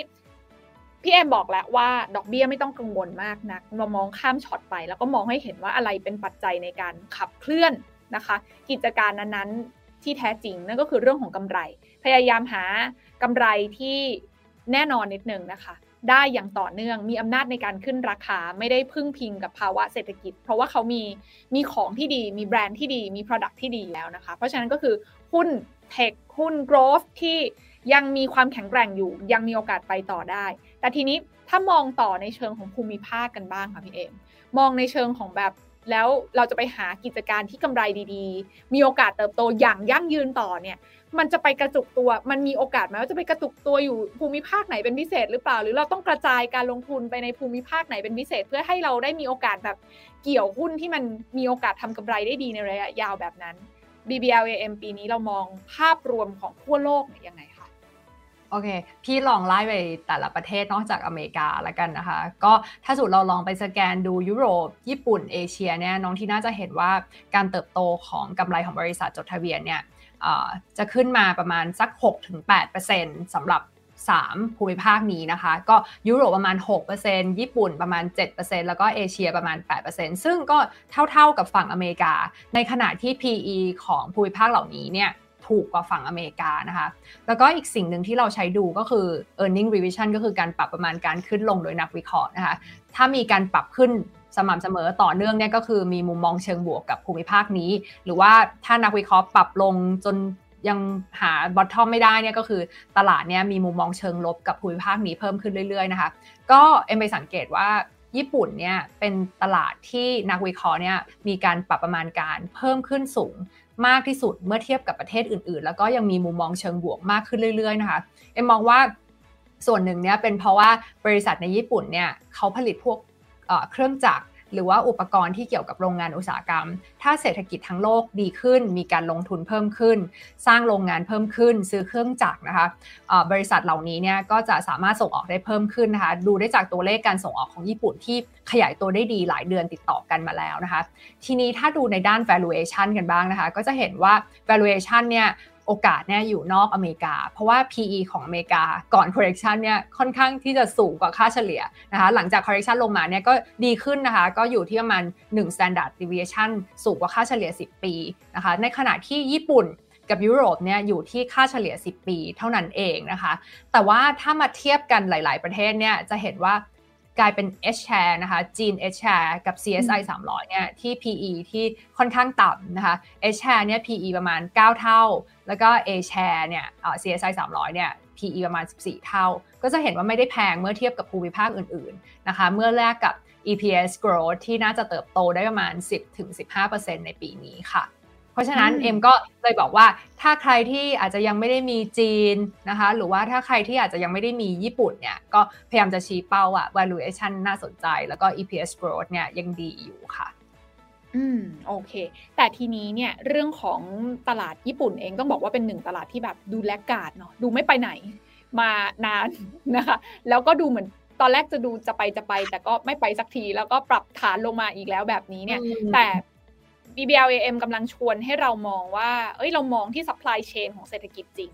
พี่เอ็มบอกแล้วว่าดอกเบี้ยไม่ต้องกังวลมากนักมองข้ามช็อตไปแล้วก็มองให้เห็นว่าอะไรเป็นปัจจัยในการขับเคลื่อนนะคะกิจการนั้นๆที่แท้จริงนั่นก็คือเรื่องของกำไรพยายามหากำไรที่แน่นอนนิดนึงนะคะได้อย่างต่อเนื่องมีอำนาจในการขึ้นราคาไม่ได้พึ่งพิงกับภาวะเศรษฐกิจเพราะว่าเขามีมีของที่ดีมีแบรนด์ที่ดีมี product ที่ดีแล้วนะคะเพราะฉะนั้นก็คือหุ้นเทคหุ้น growth ที่ยังมีความแข็งแกร่งอยู่ยังมีโอกาสไปต่อได้แต่ทีนี้ถ้ามองต่อในเชิงของภูมิภาคกันบ้างค่ะพี่เอมมองในเชิงของแบบแล้วเราจะไปหากิจการที่กำไรดีๆมีโอกาสเติบโตอย่างยั่งยืนต่อเนี่ยมันจะไปกระจุกตัวมันมีโอกาสไหมว่าจะไปกระจุกตัวอยู่ภูมิภาคไหนเป็นพิเศษหรือเปล่าหรือเราต้องกระจายการลงทุนไปในภูมิภาคไหนเป็นพิเศษเพื่อให้เราได้มีโอกาสแบบเกี่ยวหุ้นที่มันมีโอกาสทำกำไรได้ดีในระยะยาวแบบนั้น บี บี แอล เอ เอ็ม ปีนี้เรามองภาพรวมของทั่วโลกเนี่ยยังไงคะโอเคพี่ลองไล่ไปแต่ละประเทศนอกจากอเมริกาละกันนะคะก็ถ้าสุดเราลองไปสแกนดูยุโรปญี่ปุ่นเอเชียเนี่ยน้องที่น่าจะเห็นว่าการเติบโตของกำไรของบริษัทจดทะเบียนเนี่ยจะขึ้นมาประมาณสัก หกถึงแปดเปอร์เซ็นต์ สำหรับสามภูมิภาคนี้นะคะก็ยุโรปประมาณ หกเปอร์เซ็นต์ ญี่ปุ่นประมาณ เจ็ดเปอร์เซ็นต์ แล้วก็เอเชียประมาณ แปดเปอร์เซ็นต์ ซึ่งก็เท่าๆกับฝั่งอเมริกาในขณะที่ พี อี ของภูมิภาคเหล่านี้เนี่ยถูกกว่าฝั่งอเมริกานะคะแล้วก็อีกสิ่งหนึ่งที่เราใช้ดูก็คือ earning revision ก็คือการปรับประมาณการขึ้นลงโดยนักวิเคราะห์นะคะถ้ามีการปรับขึ้นสม่ำเสมอต่อเนื่องเนี่ยก็คือมีมุมมองเชิงบวกกับภูมิภาคนี้หรือว่าถ้านักวิเคราะห์ปรับลงจนยังหา bottom ไม่ได้เนี่ยก็คือตลาดเนี่ยมีมุมมองเชิงลบกับภูมิภาคนี้เพิ่มขึ้นเรื่อยๆนะคะก็เอ็มไปสังเกตว่าญี่ปุ่นเนี่ยเป็นตลาดที่นักวิเคราะห์เนี่ยมีการปรับประมาณการเพิ่มขึ้นสูงมากที่สุดเมื่อเทียบกับประเทศอื่นๆแล้วก็ยังมีมุมมองเชิงบวกมากขึ้นเรื่อยๆนะคะเอ็มมองว่าส่วนหนึ่งเนี่ยเป็นเพราะว่าบริษัทในญี่ปุ่นเนี่ยเขาผลิตพวกเครื่องจักรหรือว่าอุปกรณ์ที่เกี่ยวกับโรงงานอุตสาหกรรมถ้าเศรษฐกิจทั้งโลกดีขึ้นมีการลงทุนเพิ่มขึ้นสร้างโรงงานเพิ่มขึ้นซื้อเครื่องจักรนะคะบริษัทเหล่านี้เนี่ยก็จะสามารถส่งออกได้เพิ่มขึ้นนะคะดูได้จากตัวเลขการส่งออกของญี่ปุ่นที่ขยายตัวได้ดีหลายเดือนติดต่อกันมาแล้วนะคะทีนี้ถ้าดูในด้าน valuation กันบ้างนะคะก็จะเห็นว่า valuation เนี่ยโอกาสเนี่ยอยู่นอกอเมริกาเพราะว่า พี อี ของอเมริกาก่อน correction เนี่ยค่อนข้างที่จะสูงกว่าค่าเฉลี่ยนะคะหลังจาก correction ลงมาเนี่ยก็ดีขึ้นนะคะก็อยู่ที่ประมาณหนึ่ง standard deviation สูงกว่าค่าเฉลี่ยสิบปีนะคะในขณะที่ญี่ปุ่นกับยุโรปเนี่ยอยู่ที่ค่าเฉลี่ยสิบปีเท่านั้นเองนะคะแต่ว่าถ้ามาเทียบกันหลายๆประเทศเนี่ยจะเห็นว่ากลายเป็น H Share นะคะจีน H Share กับ ซี เอส ไอ สามร้อยเนี่ยที่ พี อี ที่ค่อนข้างต่ำนะคะ H Share เนี่ย พี อี ประมาณเก้าเท่าแล้วก็ A Share เนี่ย ซี เอส ไอ สามร้อยเนี่ย พี อี ประมาณสิบสี่เท่าก็จะเห็นว่าไม่ได้แพงเมื่อเทียบกับภูมิภาคอื่นๆนะคะเมื่อแลกกับ อี พี เอส growth ที่น่าจะเติบโตได้ประมาณ สิบถึงสิบห้าเปอร์เซ็นต์ ในปีนี้ค่ะเพราะฉะนั้นเอ็มก็เลยบอกว่าถ้าใครที่อาจจะยังไม่ได้มีจีนนะคะหรือว่าถ้าใครที่อาจจะยังไม่ได้มีญี่ปุ่นเนี่ยก็พยายามจะชี้เป้าอะ valuation น่าสนใจแล้วก็ อี พี เอส growth เนี่ยยังดีอยู่ค่ะอืมโอเคแต่ทีนี้เนี่ยเรื่องของตลาดญี่ปุ่นเองต้องบอกว่าเป็นหนึ่งตลาดที่แบบดูแลกาดเนาะดูไม่ไปไหนมานานนะคะแล้วก็ดูเหมือนตอนแรกจะดูจะไปจะไปแต่ก็ไม่ไปสักทีแล้วก็ปรับฐานลงมาอีกแล้วแบบนี้เนี่ยแต่ บี บี แอล เอ เอ็ม กำลังชวนให้เรามองว่าเอ้ยเรามองที่ supply chain ของเศรษฐกิจจริง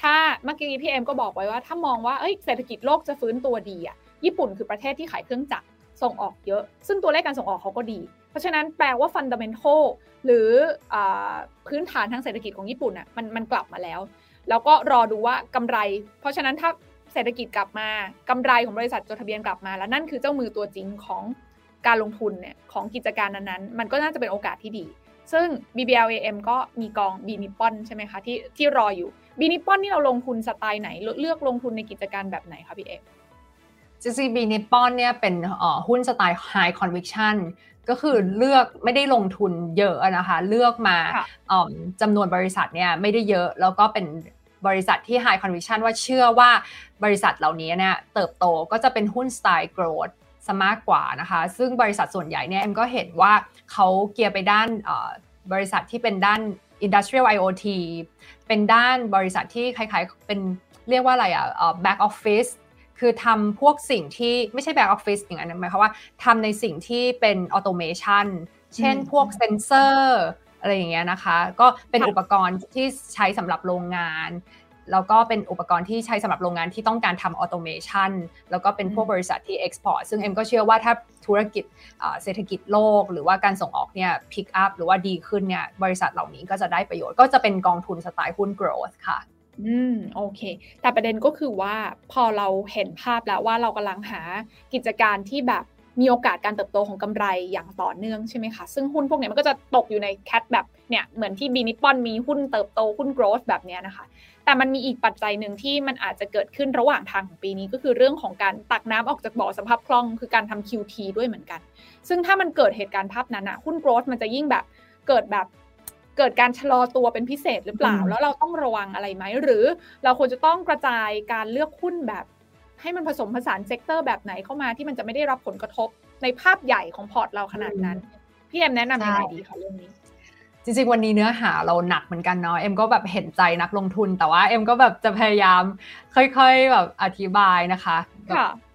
ถ้าเมื่อกี้พี่เอ็มก็บอกไว้ว่าถ้ามองว่าเอ้ยเศรษฐกิจโลกจะฟื้นตัวดีอ่ะญี่ปุ่นคือประเทศที่ขายเครื่องจักรส่งออกเยอะซึ่งตัวเลขการส่งออกเขาก็ดี ราะฉะนั้นแปลว่าฟันดัมเบลโฮหรือพื้นฐานทางเศรษฐกิจของญี่ปุ่นอ่ะมันมันกลับมาแล้วแล้วก็รอดูว่ากำไรเพราะฉะนั้นถ้าเศรษฐกิจกลับมากำไรของบริษัทจดทะเบียนกลับมาแล้วนั่นคือเจ้ามือตัวจริงของการลงทุนเนี่ยของกิจการนั้นๆมันก็น่าจะเป็นโอกาสที่ดีซึ่ง บี บี แลม ก็มีกอง B นิปปอนใช่ไหมคะที่ที่รออยู่ B นิปปอนนี่เราลงทุนสไตล์ไหนเลือกลงทุนในกิจการแบบไหนคะพี่เอกจริงๆ B นิปปอนเนี่ยเป็นหุ้นสไตล์ High Conviction ก็คือเลือกไม่ได้ลงทุนเยอะนะคะเลือกมาจำนวนบริษัทเนี่ยไม่ได้เยอะแล้วก็เป็นบริษัทที่ High Conviction ว่าเชื่อว่าบริษัทเหล่านี้เนี่ยเติบโตก็จะเป็นหุ้นสไตล์ Growthสมากกว่านะคะซึ่งบริษัทส่วนใหญ่เนี่ยเอ็มก็เห็นว่าเขาเกียร์ไปด้านบริษัทที่เป็นด้าน Industrial ไอ โอ ที เป็นด้านบริษัทที่คล้ายๆเป็นเรียกว่าอะไรอ่ะ Back Office คือทำพวกสิ่งที่ไม่ใช่ Back Office อย่างนั้นหมายความว่าทำในสิ่งที่เป็น Automation เช่นพวกเซนเซอร์อะไรอย่างเงี้ยนะคะก็เป็นอุปกรณ์ที่ใช้สำหรับโรงงานแล้วก็เป็นอุปกรณ์ที่ใช้สำหรับโรงงานที่ต้องการทำออโตเมชันแล้วก็เป็นพวกบริษัทที่เอ็กซ์พอร์ตซึ่งเอ็มก็เชื่อว่าถ้าธุรกิจเศรษฐกิจโลกหรือว่าการส่งออกเนี่ยพิกอัพหรือว่าดีขึ้นเนี่ยบริษัทเหล่านี้ก็จะได้ประโยชน์ก็จะเป็นกองทุนสไตล์หุ้นโกรธค่ะอืมโอเคแต่ประเด็นก็คือว่าพอเราเห็นภาพแล้วว่าเรากำลังหากิจการที่แบบมีโอกาสการเติบโตของกำไรอย่างต่อเนื่องใช่ไหมคะซึ่งหุ้นพวกนี้มันก็จะตกอยู่ในแคตแบบเนี่ยเหมือนที่บีนิปปอนมีหุ้นเติบโตหุ้นโกรธแบบนี้นะคะแต่มันมีอีกปัจจัยหนึ่งที่มันอาจจะเกิดขึ้นระหว่างทางของปีนี้ก็คือเรื่องของการตักน้ำออกจากบ่อสภาพคล่องคือการทำ คิว ที ด้วยเหมือนกันซึ่งถ้ามันเกิดเหตุการณ์ภาพนั้นอะหุ้นโกรธมันจะยิ่งแบบเกิดแบบเกิดการชะลอตัวเป็นพิเศษหรือเปล่าแล้วเราต้องระวังอะไรไหมหรือเราควรจะต้องกระจายการเลือกหุ้นแบบให้มันผสมผสานเซกเตอร์แบบไหนเข้ามาที่มันจะไม่ได้รับผลกระทบในภาพใหญ่ของพอร์ตเราขนาดนั้นพี่เอ็มแนะนำยังไงดีคะเรื่องนี้จริงๆวันนี้เนื้อหาเราหนักเหมือนกันเนาะเอ็มก็แบบเห็นใจนักลงทุนแต่ว่าเอ็มก็แบบจะพยายามค่อยๆแบบอธิบายนะคะ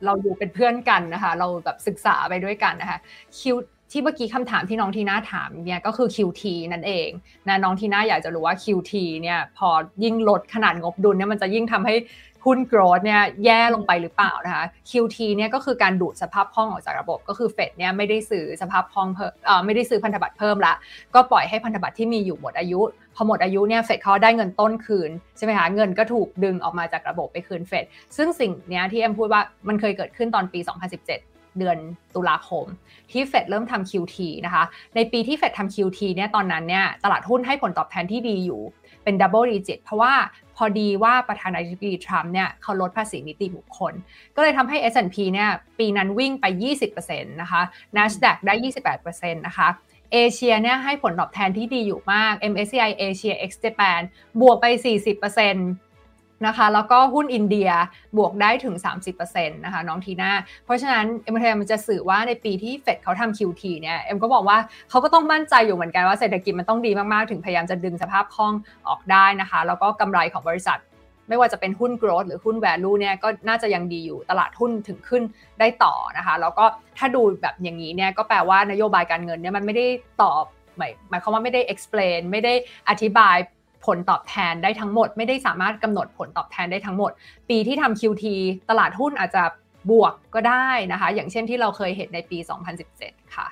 เราอยู่เป็นเพื่อนกันนะคะเราแบบศึกษาไปด้วยกันนะคะคิวที่เมื่อกี้คำถามที่น้องทีน่าถามเนี่ยก็คือ คิว ที นั่นเองนะน้องทีน่าอยากจะรู้ว่า คิว ที เนี่ยพอยิ่งลดขนาดงบดุลเนี่ยมันจะยิ่งทำให้หุ้นโกรธเนี่ยแย่ลงไปหรือเปล่านะคะ คิว ที เนี่ยก็คือการดูดสภาพคล่องออกจากระบบก็คือ Fed เนี่ยไม่ได้ซื้อสภาพคล่องเพิ่มเอ่อไม่ได้ซื้อพันธบัตรเพิ่มละก็ปล่อยให้พันธบัตรที่มีอยู่หมดอายุพอหมดอายุเนี่ย Fed เขาได้เงินต้นคืนใช่มั้ยคะเงินก็ถูกดึงออกมาจากระบบไปคืน Fed ซึ่งสิ่งเนี้ยที่เอ็มพูดว่ามันเคยเกิดขึ้นตอนปีสองพันสิบเจ็ดเดือนตุลาคมที่เฟดเริ่มทำ คิว ที นะคะในปีที่เฟดทำ คิว ที เนี่ยตอนนั้นเนี่ยตลาดหุ้นให้ผลตอบแทนที่ดีอยู่เป็น double digit เพราะว่าพอดีว่าประธานาธิบดีทรัมป์เนี่ยเขาลดภาษีนิติบุคคลก็เลยทำให้ เอส แอนด์ พี เนี่ยปีนั้นวิ่งไป ยี่สิบเปอร์เซ็นต์ นะคะ Nasdaq ได้ ยี่สิบแปดเปอร์เซ็นต์ นะคะเอเชียเนี่ยให้ผลตอบแทนที่ดีอยู่มาก เอ็ม เอส ซี ไอ Asia ex Japan บวกไป สี่สิบเปอร์เซ็นต์นะคะแล้วก็หุ้นอินเดียบวกได้ถึง สามสิบเปอร์เซ็นต์ นะคะน้องทีน่าเพราะฉะนั้นเอ็มเทมมันจะสื่อว่าในปีที่เฟดเขาทำ คิว ที เนี่ยเอ็มก็บอกว่าเขาก็ต้องมั่นใจอยู่เหมือนกันว่าเศรษฐกิจมันต้องดีมากๆถึงพยายามจะดึงสภาพคล่องออกได้นะคะแล้วก็กำไรของบริษัทไม่ว่าจะเป็นหุ้น growth หรือหุ้น value เนี่ยก็น่าจะยังดีอยู่ตลาดหุ้นถึงขึ้นได้ต่อนะคะแล้วก็ถ้าดูแบบอย่างนี้เนี่ยก็แปลว่านโยบายการเงินเนี่ยมันไม่ได้ตอบหมายหมายความว่าไม่ได้ explain ไม่ได้อธิบายผลตอบแทนได้ทั้งหมดไม่ได้สามารถกำหนดผลตอบแทนได้ทั้งหมดปีที่ทำ คิว ที ตลาดหุ้นอาจจะบวกก็ได้นะคะอย่างเช่นที่เราเคยเห็นในปีสองพันสิบเจ็ดค่ะ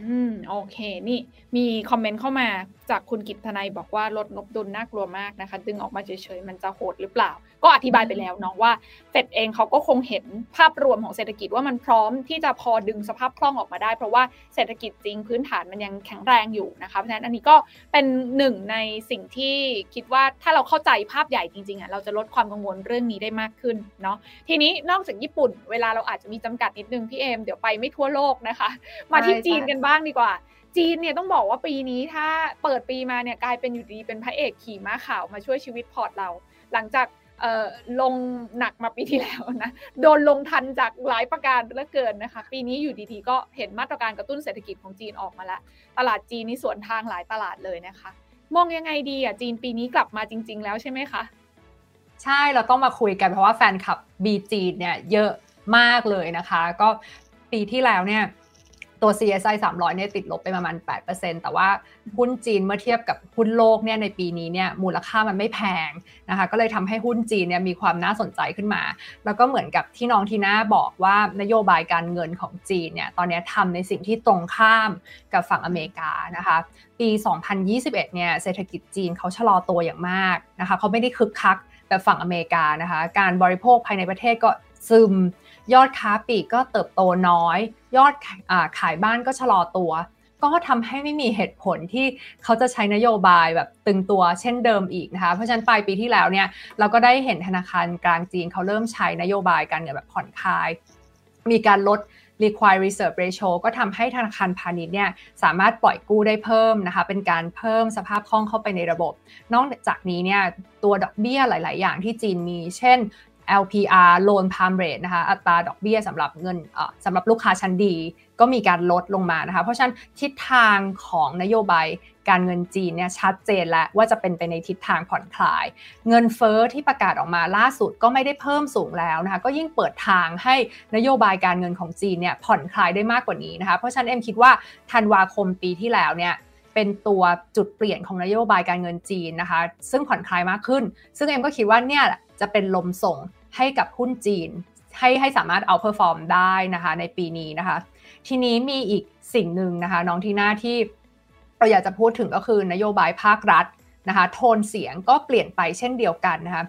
อืมโอเคนี่มีคอมเมนต์เข้ามาจากคุณกิตทนายบอกว่าลดงบดุลน่ากลัวมากนะคะดึงออกมาเฉยๆมันจะโหดหรือเปล่าก็อธิบายไปแล้วเนาะว่าเฟดเองเขาก็คงเห็นภาพรวมของเศรษฐกิจว่ามันพร้อมที่จะพอดึงสภาพคล่องออกมาได้เพราะว่าเศรษฐกิจจริงพื้นฐานมันยังแข็งแรงอยู่นะคะเพราะฉะนั้นอันนี้ก็เป็นหนึ่งในสิ่งที่คิดว่าถ้าเราเข้าใจภาพใหญ่จริงๆอ่ะเราจะลดความกังวลเรื่องนี้ได้มากขึ้นเนาะทีนี้นอกจากญี่ปุ่นเวลาเราอาจจะมีจำกัดนิดนึงพี่เอมเดี๋ยวไปไม่ทั่วโลกนะคะมาที่จีนกันบ้างดีกว่าจีนเนี่ยต้องบอกว่าปีนี้ถ้าเปิดปีมาเนี่ยกลายเป็นอยู่ดีเป็นพระเอกขี่ม้าขาวมาช่วยชีวิตพอร์ตเราหลังจากเอ่อลงหนักมาปีที่แล้วนะโดนลงทันจากหลายประการเหลือเกินนะคะปีนี้อยู่ดีๆก็เห็นมาตรการกระตุ้นเศรษฐกิจของจีนออกมาแล้วตลาดจีนนี่สวนทางหลายตลาดเลยนะคะมองยังไงดีอ่ะจีนปีนี้กลับมาจริงๆแล้วใช่ไหมคะใช่เราต้องมาคุยกันเพราะว่าแฟนคลับบีจีนเนี่ยเยอะมากเลยนะคะก็ปีที่แล้วเนี่ย ตัว ซี เอส ไอ สามร้อยเนี่ยติดลบไปประมาณ แปดเปอร์เซ็นต์ แต่ว่าหุ้นจีนเมื่อเทียบกับหุ้นโลกเนี่ยในปีนี้เนี่ยมูลค่ามันไม่แพงนะคะก็เลยทำให้หุ้นจีนเนี่ยมีความน่าสนใจขึ้นมาแล้วก็เหมือนกับที่น้องทีน่าบอกว่านโยบายการเงินของจีนเนี่ยตอนนี้ทำในสิ่งที่ตรงข้ามกับฝั่งอเมริกานะคะปีสองพันยี่สิบเอ็ดเนี่ยเศรษฐกิจจีนเขาชะลอตัวอย่างมากนะคะเขาไม่ได้คึกคักแบบฝั่งอเมริกานะคะการบริโภคภายในประเทศก็ซึมยอดค้าปลีกก็เติบโตน้อยยอดขายบ้านก็ชะลอตัวก็ทำให้ไม่มีเหตุผลที่เขาจะใช้นโยบายแบบตึงตัวเช่นเดิมอีกนะคะเพราะฉะนั้นปลายปีที่แล้วเนี่ยเราก็ได้เห็นธนาคารกลางจีนเขาเริ่มใช้นโยบายการเงินแบบผ่อนคลายมีการลด required reserve ratio ก็ทำให้ธนาคารพาณิชย์เนี่ยสามารถปล่อยกู้ได้เพิ่มนะคะเป็นการเพิ่มสภาพคล่องเข้าไปในระบบนอกจากนี้เนี่ยตัวดอกเบี้ยหลายๆอย่างที่จีนมีเช่นแอล พี อาร์ Loan Prime Rate นะคะอัตราดอกเบี้ยสำหรับเงินสำหรับลูกค้าชั้นดีก็มีการลดลงมานะคะเพราะฉะนั้นทิศทางของนโยบายการเงินจีนเนี่ยชัดเจนแล้วว่าจะเป็นไปในทิศทางผ่อนคลายเงินเฟ้อที่ประกาศออกมาล่าสุดก็ไม่ได้เพิ่มสูงแล้วนะคะก็ยิ่งเปิดทางให้นโยบายการเงินของจีนเนี่ยผ่อนคลายได้มากกว่านี้นะคะเพราะฉะนั้นเอ็มคิดว่าธันวาคมปีที่แล้วเนี่ยเป็นตัวจุดเปลี่ยนของนโยบายการเงินจีนนะคะซึ่งผ่อนคลายมากขึ้นซึ่งเอ็มก็คิดว่าเนี่ยจะเป็นลมส่งให้กับหุ้นจีนให้ให้สามารถเอาเพอร์ฟอร์มได้นะคะในปีนี้นะคะทีนี้มีอีกสิ่งหนึ่งนะคะน้องทีน่าที่เราอยากจะพูดถึงก็คือนโยบายภาครัฐนะคะโทนเสียงก็เปลี่ยนไปเช่นเดียวกันนะคะ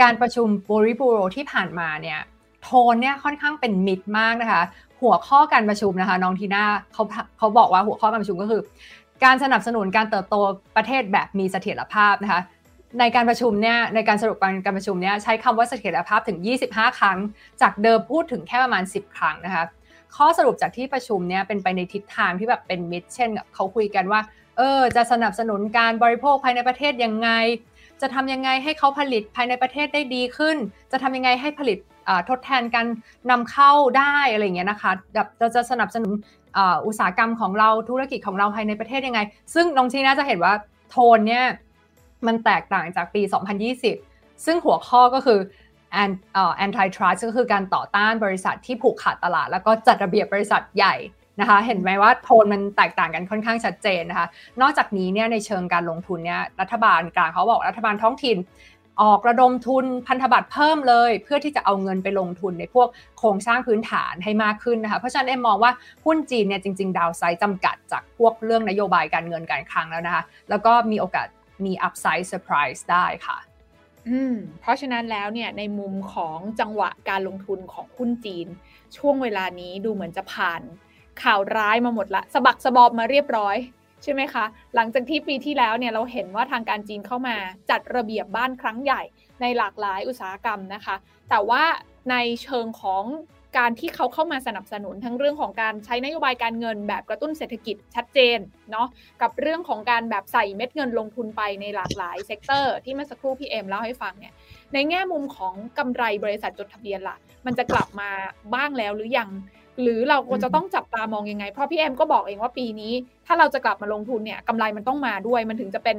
การประชุมบริบูโรที่ผ่านมาเนี่ยโทนเนี่ยค่อนข้างเป็นมิดมากนะคะหัวข้อการประชุมนะคะน้องทีน่าเขาเขาบอกว่าหัวข้อการประชุมก็คือการสนับสนุนการเติบโตประเทศแบบมีเสถียรภาพนะคะในการประชุมเนี่ยในการสรุปการประชุมเนี่ยใช้คำว่าเสถียรภาพถึงยี่สิบห้าครั้งจากเดิมพูดถึงแค่ประมาณสิบครั้งนะคะข้อสรุปจากที่ประชุมเนี่ยเป็นไปในทิศทางที่แบบเป็นมิดเช่นเขาคุยกันว่าเออจะสนับสนุนการบริโภคภายในประเทศยังไงจะทำยังไงให้เขาผลิตภายในประเทศได้ดีขึ้นจะทำยังไงให้ผลิตทดแทนการนำเข้าได้อะไรอย่างเงี้ยนะคะเราจะสนับสนุนอุตสาหกรรมของเราธุรกิจของเราภายในประเทศยังไงซึ่งน้องทีน่าจะเห็นว่าโทนเนี่ยมันแตกต่างจากปีสองพันยี่สิบซึ่งหัวข้อก็คือ antitrust ก็คือการต่อต้านบริษัทที่ผูกขาดตลาดแล้วก็จัดระเบียบบริษัทใหญ่นะคะเห็นไหมว่าโทนมันแตกต่างกันค่อนข้างชัดเจนนะคะนอกจากนี้เนี่ยในเชิงการลงทุนเนี่ยรัฐบาลกลางเขาบอกรัฐบาลท้องถิ่นออกระดมทุนพันธบัตรเพิ่มเลยเพื่อที่จะเอาเงินไปลงทุนในพวกโครงสร้างพื้นฐานให้มากขึ้นนะคะเพราะฉะนั้นเอ็มมองว่าหุ้นจีนเนี่ยจริงๆดาวไซด์จำกัดจากพวกเรื่องนโยบายการเงินการคลังแล้วนะคะแล้วก็มีโอกาสมี upside surprise ได้ค่ะอืมเพราะฉะนั้นแล้วเนี่ยในมุมของจังหวะการลงทุนของหุ้นจีนช่วงเวลานี้ดูเหมือนจะผ่านข่าวร้ายมาหมดละสะบักสะบอมมาเรียบร้อยใช่ไหมคะหลังจากที่ปีที่แล้วเนี่ยเราเห็นว่าทางการจีนเข้ามาจัดระเบียบบ้านครั้งใหญ่ในหลากหลายอุตสาหกรรมนะคะแต่ว่าในเชิงของการที่เขาเข้ามาสนับสนุนทั้งเรื่องของการใช้นโยบายการเงินแบบกระตุ้นเศรษฐกิจชัดเจนเนาะกับเรื่องของการแบบใส่เม็ดเงินลงทุนไปในหลากหลายเซกเตอร์ที่เมื่อสักครู่พี่เอ็มเล่าให้ฟังเนี่ยในแง่มุมของกำไรบริษัทจดทะเบียนล่ะมันจะกลับมาบ้างแล้วหรือยังหรือเราควรจะต้องจับตามองยังไงเพราะพี่เอ็มก็บอกเองว่าปีนี้ถ้าเราจะกลับมาลงทุนเนี่ยกำไรมันต้องมาด้วยมันถึงจะเป็น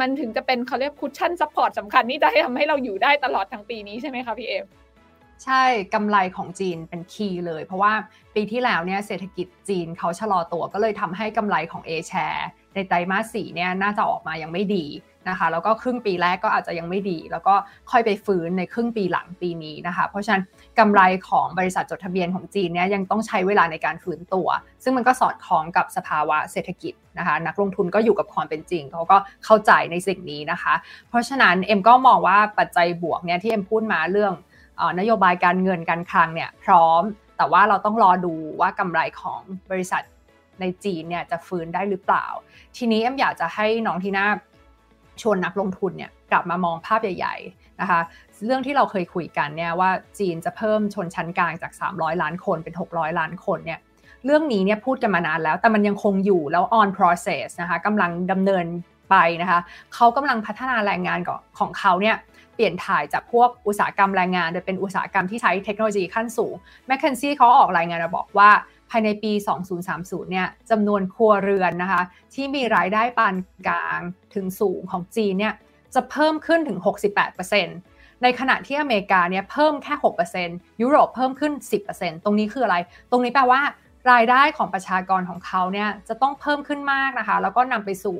มันถึงจะเป็นเขาเรียกคุชชั่นซัพพอร์ตสำคัญที่จะทำให้เราอยู่ได้ตลอดทั้งปีนี้ใช่ไหมคะพี่เอ็มใช่กำไรของจีนเป็นคีย์เลยเพราะว่าปีที่แล้วเนี่ยเศรษฐกิจจีนเขาชะลอตัวก็เลยทำให้กำไรของ A Share ในไตรมาสสี่เนี่ยน่าจะออกมายังไม่ดีนะคะแล้วก็ครึ่งปีแรกก็อาจจะยังไม่ดีแล้วก็ค่อยไปฟื้นในครึ่งปีหลังปีนี้นะคะเพราะฉะนั้นกำไรของบริษัทจดทะเบียนของจีนเนี่ยยังต้องใช้เวลาในการฟื้นตัวซึ่งมันก็สอดคล้องกับสภาวะเศรษฐกิจนะคะนักลงทุนก็อยู่กับความเป็นจริงเขาก็เข้าใจในสิ่งนี้นะคะเพราะฉะนั้นเอ็มก็มองว่าปัจจัยบวกเนี่ยที่เอ็มพูดมาเรื่องนโยบายการเงินการคลังเนี่ยพร้อมแต่ว่าเราต้องรอดูว่ากำไรของบริษัทในจีนเนี่ยจะฟื้นได้หรือเปล่าทีนี้เอ็มอยากจะให้น้องทีน่าชวนนักลงทุนเนี่ยกลับมามองภาพใหญ่ๆนะคะเรื่องที่เราเคยคุยกันเนี่ยว่าจีนจะเพิ่มชนชั้นกลางจากสามร้อยล้านคนเป็นหกร้อยล้านคนเนี่ยเรื่องนี้เนี่ยพูดกันมานานแล้วแต่มันยังคงอยู่แล้ว on process นะคะกำลังดำเนินไปนะคะเขากำลังพัฒนาแรงงานของเขาเนี่ยเปลี่ยนถ่ายจากพวกอุตสาหกรรมแรงงานโดยเป็นอุตสาหกรรมที่ใช้เทคโนโลยีขั้นสูง McKinsey เขาออกรายงานมาบอกว่าภายในปีสองพันสามสิบเนี่ยจำนวนครัวเรือนนะคะที่มีรายได้ปานกลางถึงสูงของจีนเนี่ยจะเพิ่มขึ้นถึง หกสิบแปดเปอร์เซ็นต์ ในขณะที่อเมริกาเนี่ยเพิ่มแค่ หกเปอร์เซ็นต์ ยุโรปเพิ่มขึ้น สิบเปอร์เซ็นต์ ตรงนี้คืออะไรตรงนี้แปลว่า รายได้ของประชากรของเขาเนี่ยจะต้องเพิ่มขึ้นมากนะคะแล้วก็นำไปสู่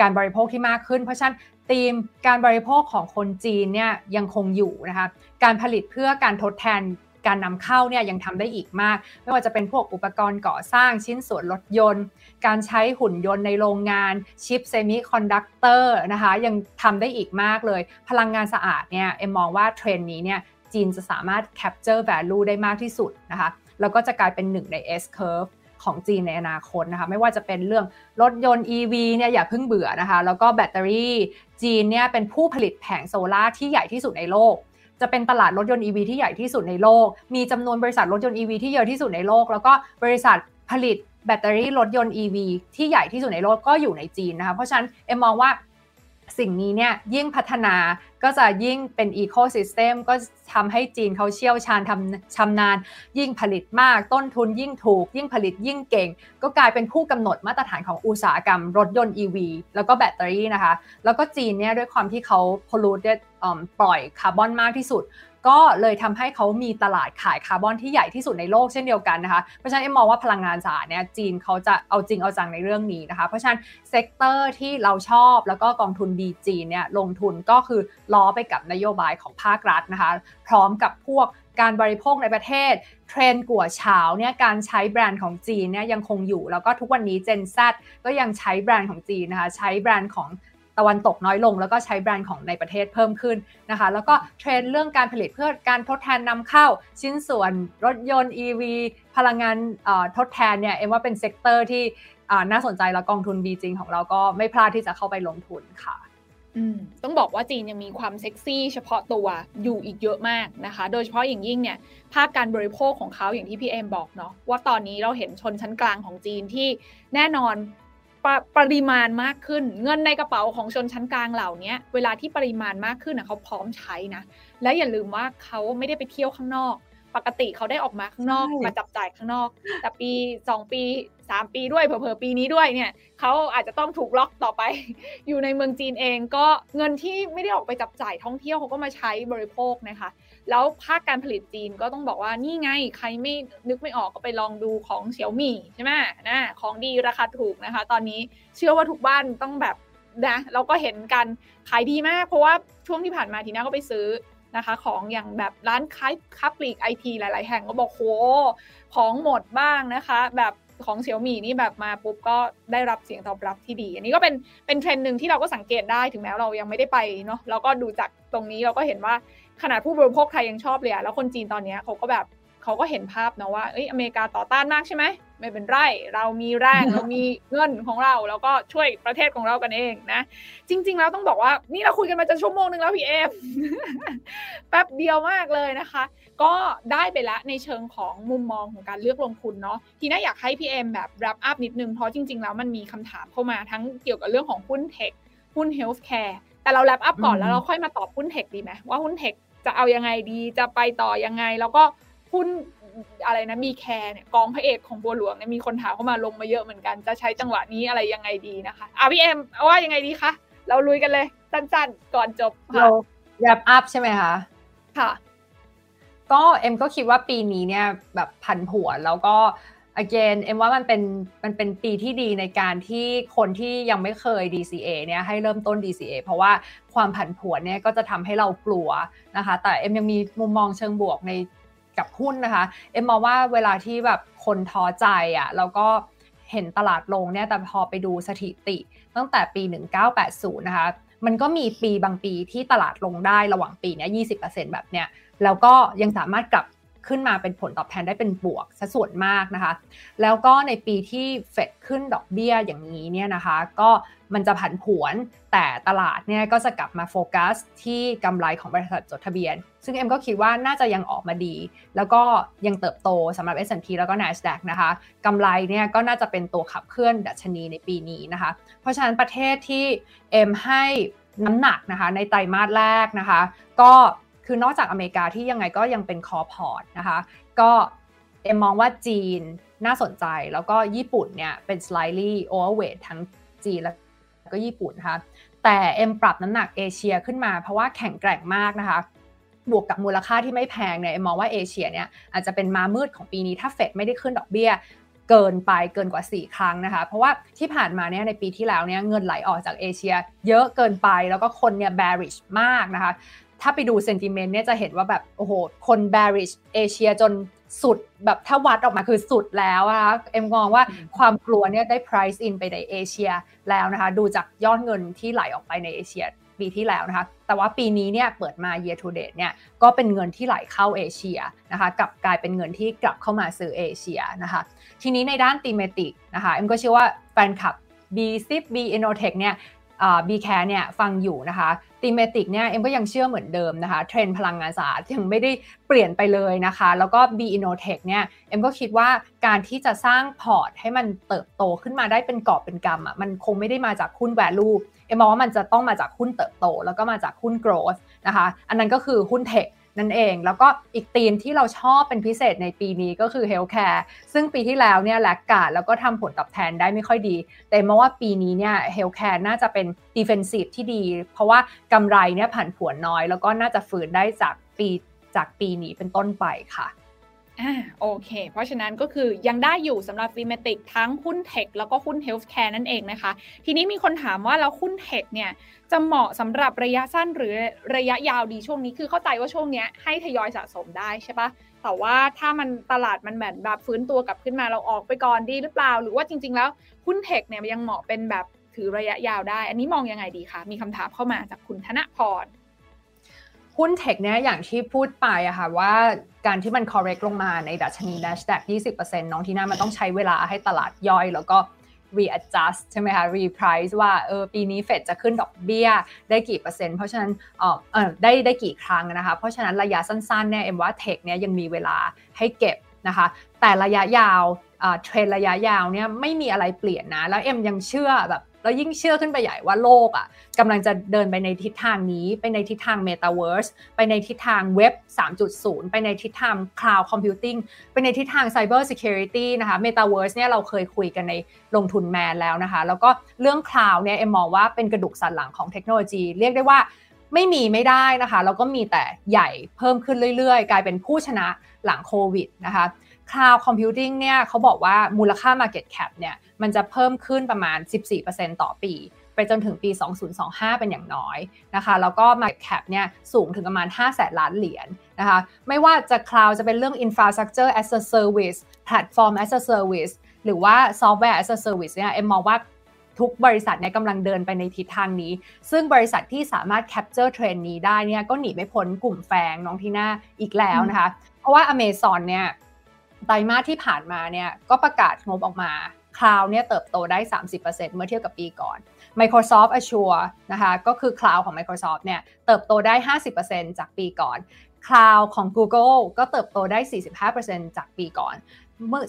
การบริโภคที่มากขึ้นเพราะฉะนั้นธีมการบริโภคของคนจีนเนี่ยยังคงอยู่นะคะการผลิตเพื่อการทดแทนการนำเข้าเนี่ยยังทำได้อีกมากไม่ว่าจะเป็นพวกอุปกรณ์ก่อสร้างชิ้นส่วนรถยนต์การใช้หุ่นยนต์ในโรงงานชิปเซมิคอนดักเตอร์นะคะยังทำได้อีกมากเลยพลังงานสะอาดเนี่ยเอ็มมองว่าเทรนด์นี้เนี่ยจีนจะสามารถ capture value ได้มากที่สุดนะคะแล้วก็จะกลายเป็นหนึ่งใน S curve ของจีนในอนาคตนะคะไม่ว่าจะเป็นเรื่องรถยนต์ อี วี เนี่ยอย่าเพิ่งเบื่อนะคะแล้วก็แบตเตอรี่จีนเนี่ยเป็นผู้ผลิตแผงโซล่าที่ใหญ่ที่สุดในโลกจะเป็นตลาดรถยนต์ อี วี ที่ใหญ่ที่สุดในโลกมีจำนวนบริษัทรถยนต์ อี วี ที่เยอะที่สุดในโลกแล้วก็บริษัทผลิตแบตเตอรี่รถยนต์ อี วี ที่ใหญ่ที่สุดในโลกก็อยู่ในจีนนะคะเพราะฉะนั้นเอ็มมองว่าสิ่งนี้เนี่ยยิ่งพัฒนาก็จะยิ่งเป็นอีโคซิสเต็มก็ทำให้จีนเขาเชี่ยวชาญทำชำนาญยิ่งผลิตมากต้นทุนยิ่งถูกยิ่งผลิตยิ่งเก่งก็กลายเป็นผู้กำหนดมาตรฐานของอุตสาหกรรมรถยนต์ อี วี แล้วก็แบตเตอรี่นะคะแล้วก็จีนเนี่ยด้วยความที่เขาพอลูทปล่อยคาร์บอนมากที่สุดก็เลยทำให้เขามีตลาดขายคาร์บอนที่ใหญ่ที่สุดในโลกเช่นเดียวกันนะคะเพราะฉะนั้นเอ็มมองว่าพลังงานสะอาดเนี่ยจีนเขาจะเอาจริงเอาจังในเรื่องนี้นะคะเพราะฉะนั้นเซกเตอร์ที่เราชอบแล้วก็กองทุนดีจีนเนี่ยลงทุนก็คือล้อไปกับนโยบายของภาครัฐนะคะพร้อมกับพวกการบริโภคในประเทศเทรนด์กั่วเฉาเนี่ยการใช้แบรนด์ของจีนเนี่ยยังคงอยู่แล้วก็ทุกวันนี้ Gen Z ก็ยังใช้แบรนด์ของจีนนะคะใช้แบรนด์ของตะวันตกน้อยลงแล้วก็ใช้แบรนด์ของในประเทศเพิ่มขึ้นนะคะแล้วก็เทรนด์เรื่องการผลิตเพื่อการทดแทนนำเข้าชิ้นส่วนรถยนต์ อี วี พลังงานทดแทนเนี่ยเอ็มว่าเป็นเซกเตอร์ที่น่าสนใจแล้วกองทุนดีจริงของเราก็ไม่พลาดที่จะเข้าไปลงทุนค่ะต้องบอกว่าจีนยังมีความเซ็กซี่เฉพาะตัวอยู่อีกเยอะมากนะคะโดยเฉพาะอย่างยิ่งเนี่ยภาคการบริโภคของเขาอย่างที่พี่เอ็มบอกเนาะว่าตอนนี้เราเห็นชนชั้นกลางของจีนที่แน่นอนป, ปริมาณมากขึ้นเงินในกระเป๋าของชนชั้นกลางเหล่านี้เวลาที่ปริมาณมากขึ้นนะเขาพร้อมใช้นะและอย่าลืมว่าเขาไม่ได้ไปเที่ยวข้างนอกปกติเขาได้ออกมาข้างนอกมาจับจ่ายข้างนอกแต่ปีสองปีสามปีด้วยเผลอๆปีนี้ด้วยเนี่ยเขาอาจจะต้องถูกล็อกต่อไปอยู่ในเมืองจีนเองก็เงินที่ไม่ได้ออกไปจับจ่ายท่องเที่ยวเขาก็มาใช้บริโภคนะคะแล้วภาคการผลิตจีนก็ต้องบอกว่านี่ไงใครไม่นึกไม่ออกก็ไปลองดูของ Xiaomi ใช่ไหมนะของดีราคาถูกนะคะตอนนี้เชื่อว่าทุกบ้านต้องแบบนะเราก็เห็นกันขายดีมากเพราะว่าช่วงที่ผ่านมาทีน่าก็ไปซื้อนะคะของอย่างแบบร้านค้าค้าปลีก ไอ ที หลายๆแห่งก็บอกโหของหมดบ้างนะคะแบบของ Xiaomi นี่แบบมาปุ๊บก็ได้รับเสียงตอบรับที่ดีอันนี้ก็เป็นเป็นเทรนด์นึงที่เราก็สังเกตได้ถึงแม้เรายังไม่ได้ไปเนาะเราก็ดูจากตรงนี้เราก็เห็นว่าขนาดผู้บริโภคไทยยังชอบเลยอะแล้วคนจีนตอนนี้เขาก็แบบเขาก็เห็นภาพนะว่าเอ้ยอเมริกาต่อต้านมากใช่ไหมไม่เป็นไรเรามีแรงเรามีเงินของเราแล้วก็ช่วยประเทศของเรากันเองนะจริงๆแล้วต้องบอกว่านี่เราคุยกันมาจะชั่วโมงนึงแล้วพี่เอฟ แป๊บเดียวมากเลยนะคะก็ได้ไปละในเชิงของมุมมองของการเลือกลงทุนเนาะทีนี้อยากให้พี่เอมแบบ wrap up นิดนึงเพราะจริงๆแล้วมันมีคำถามเข้ามาทั้งเกี่ยวกับเรื่องของหุ้นเทคหุ้นเฮลท์แคร์แต่เรา wrap up ก่อนแล้วเราค่อยมาตอบหุ้นเทคดีไหมว่าหุ้นเทคจะเอายังไงดีจะไปต่อยังไงแล้วก็หุ้นอะไรนะมีแคร์เนี่ยกองพระเอกของบัวหลวงเนี่ยมีคนถามเข้ามาลงมาเยอะเหมือนกันจะใช้จังหวะนี้อะไรยังไงดีนะคะอ่ะพี่เอ็มว่ายังไงดีคะเราลุยกันเลยสั้นๆก่อนจบค่ะแรปอัพใช่ไหมคะค่ะก็เอ็มก็คิดว่าปีนี้เนี่ยแบบผันผวนแล้วก็ again เอ็มว่ามันเป็นมันเป็นปีที่ดีในการที่คนที่ยังไม่เคย ดี ซี เอ เนี่ยให้เริ่มต้น ดี ซี เอ เพราะว่าความผันผวนเนี่ยก็จะทำให้เรากลัวนะคะแต่เอ็มยังมีมุมมองเชิงบวกในกับหุ้นนะคะเอ็มมองว่าเวลาที่แบบคนท้อใจอ่ะแล้วก็เห็นตลาดลงเนี่ยแต่พอไปดูสถิติตั้งแต่ปีหนึ่งพันเก้าร้อยแปดสิบนะคะมันก็มีปีบางปีที่ตลาดลงได้ระหว่างปีเนี้ย ยี่สิบเปอร์เซ็นต์ แบบเนี้ยแล้วก็ยังสามารถกลับขึ้นมาเป็นผลตอบแทนได้เป็นบวกซะส่วนมากนะคะแล้วก็ในปีที่เฟดขึ้นดอกเบี้ยอย่างนี้เนี่ยนะคะก็มันจะผันผวนแต่ตลาดเนี่ยก็จะกลับมาโฟกัสที่กำไรของบริษัทจดทะเบียนซึ่งเอ็มก็คิดว่าน่าจะยังออกมาดีแล้วก็ยังเติบโตสำหรับ เอส แอนด์ พี แล้วก็ Nasdaq นะคะกำไรเนี่ยก็น่าจะเป็นตัวขับเคลื่อนดัชนีในปีนี้นะคะเพราะฉะนั้นประเทศที่เอ็มให้น้ำหนักนะคะในไตรมาสแรกนะคะก็คือนอกจากอเมริกาที่ยังไงก็ยังเป็นคอร์พอร์ตนะคะก็เอ็มมองว่าจีนน่าสนใจแล้วก็ญี่ปุ่นเนี่ยเป็น slightly overweight ทั้งจีนและก็ญี่ปุ่นนะคะแต่เอ็มปรับน้ำหนักเอเชียขึ้นมาเพราะว่าแข็งแกร่งมากนะคะบวกกับมูลค่าที่ไม่แพงเนี่ยเอ็มมองว่าเอเชียเนี่ยอาจจะเป็นม้ามืดของปีนี้ถ้าเฟดไม่ได้ขึ้นดอกเบี้ย เกินไปเกินกว่าสี่ครั้งนะคะเพราะว่าที่ผ่านมาเนี่ยในปีที่แล้วเนี่ยเงินไหลออกจากเอเชียเยอะเกินไปแล้วก็คนเนี่ย bearish มากนะคะถ้าไปดู sentiment เนี่ยจะเห็นว่าแบบโอ้โหคน bearish เอเชียจนสุดแบบถ้าวัดออกมาคือสุดแล้วนะคะเอ็มมองว่าความกลัวเนี่ยได้ price in ไปในเอเชียแล้วนะคะดูจากยอดเงินที่ไหลออกไปในเอเชียปีที่แล้วนะคะแต่ว่าปีนี้เนี่ยเปิดมา year to date เนี่ยก็เป็นเงินที่ไหลเข้าเอเชียนะคะกลับกลายเป็นเงินที่กลับเข้ามาซื้อเอเชียนะคะทีนี้ในด้าน thematic นะคะเอ็มก็เชื่อว่าแฟนคลับ บี ซี พี B Innotech เนี่ยบีแคร์เนี่ยฟังอยู่นะคะตีเมติกเนี่ยเอ็มก็ยังเชื่อเหมือนเดิมนะคะเทรนด์พลังงานสะอาดยังไม่ได้เปลี่ยนไปเลยนะคะแล้วก็ B Innotech เนี่ยเอ็มก็คิดว่าการที่จะสร้างพอร์ตให้มันเติบโตขึ้นมาได้เป็นกอบเป็นกำอ่ะมันคงไม่ได้มาจากหุ้น value เอ็มมองว่ามันจะต้องมาจากหุ้นเติบโตแล้วก็มาจากหุ้น growth นะคะอันนั้นก็คือหุ้น tech นั่นเองแล้วก็อีกธีมที่เราชอบเป็นพิเศษในปีนี้ก็คือ healthcare ซึ่งปีที่แล้วเนี่ยแลกขาดแล้วก็ทำผลตอบแทนได้ไม่ค่อยดีแต่มองว่าปีนี้เนี่ย healthcare น่าจะเป็น defensive ที่ดีเพราะว่ากำไรเนี่ยผันผวนน้อยแล้วก็น่าจะฟื้นได้จากปีจากปีนี้เป็นต้นไปค่ะอ่าโอเคเพราะฉะนั้นก็คือยังได้อยู่สำหรับฟีเมติกทั้งหุ้นเทคแล้วก็หุ้นเฮลท์แคร์นั่นเองนะคะทีนี้มีคนถามว่าแล้วหุ้นเทคเนี่ยจะเหมาะสำหรับระยะสั้นหรือระยะยาวดีช่วงนี้คือเข้าใจว่าช่วงนี้ให้ทยอยสะสมได้ใช่ปะแต่ว่าถ้ามันตลาดมันแบบแบบฟื้นตัวกลับขึ้นมาเราออกไปก่อนดีหรือเปล่าหรือว่าจริงๆแล้วหุ้นเทคเนี่ยยังเหมาะเป็นแบบถือระยะยาวได้อันนี้มองยังไงดีคะมีคำถามเข้ามาจากคุณธนพรหุ้นเทคเนี่ยอย่างที่พูดไปอะค่ะว่าการที่มัน correct ลงมาในดัชนี Nasdaq ยี่สิบเปอร์เซ็นต์ น้องที่น่ามันต้องใช้เวลาให้ตลาดย่อยแล้วก็ readjust ใช่ไหมคะ reprice ว่าเออปีนี้เฟดจะขึ้นดอกเบี้ยได้กี่เปอร์เซ็นต์เพราะฉะนั้นเออเออได้ได้กี่ครั้งนะคะเพราะฉะนั้นระยะสั้นๆเนี่ยเอ็มว่าเทคเนี่ยยังมีเวลาให้เก็บนะคะแต่ระยะยาวเทรนระยะยาวเนี่ยไม่มีอะไรเปลี่ยนนะแล้วเอ็มยังเชื่อแบบแล้วยิ่งเชื่อขึ้นไปใหญ่ว่าโลกอ่ะกำลังจะเดินไปในทิศทางนี้ไปในทิศทาง Metaverse ไปในทิศทาง Web สามจุดศูนย์ ไปในทิศทาง Cloud Computing ไปในทิศทาง Cyber Security นะคะ Metaverse เนี่ยเราเคยคุยกันในลงทุนแมนแล้วนะคะแล้วก็เรื่อง Cloud เนี่ยเอ็มมองว่าเป็นกระดูกสันหลังของเทคโนโลยีเรียกได้ว่าไม่มีไม่ได้นะคะแล้วก็มีแต่ใหญ่เพิ่มขึ้นเรื่อยๆกลายเป็นผู้ชนะหลังโควิดนะคะCloud Computing เนี่ยเขาบอกว่ามูลค่า Market Cap เนี่ยมันจะเพิ่มขึ้นประมาณ สิบสี่เปอร์เซ็นต์ ต่อปีไปจนถึงปีสองพันยี่สิบห้าเป็นอย่างน้อยนะคะแล้วก็ Market Cap เนี่ยสูงถึงประมาณ ห้าแสนล้านเหรียญนะคะไม่ว่าจะ Cloud จะเป็นเรื่อง Infrastructure as a Service Platform as a Service หรือว่า Software as a Service เนี่ยเอ็มมองว่าทุกบริษัทเนี่ยกำลังเดินไปในทิศทางนี้ซึ่งบริษัทที่สามารถ Capture Trend นี้ได้เนี่ยก็หนีไม่พ้นกลุ่มแฟงน้องทีน่าอีกแล้วนะคะเพราะว่า Amazon เนี่ยไตรมาสที่ผ่านมาเนี่ยก็ประกาศงบออกมาคลาวด์เนี่ยเติบโตได้ สามสิบเปอร์เซ็นต์ เมื่อเทียบกับปีก่อน Microsoft Azure นะคะก็คือคลาวด์ของ Microsoft เนี่ยเติบโตได้ ห้าสิบเปอร์เซ็นต์ จากปีก่อนคลาวด์ของ Google ก็เติบโตได้ สี่สิบห้าเปอร์เซ็นต์ จากปีก่อน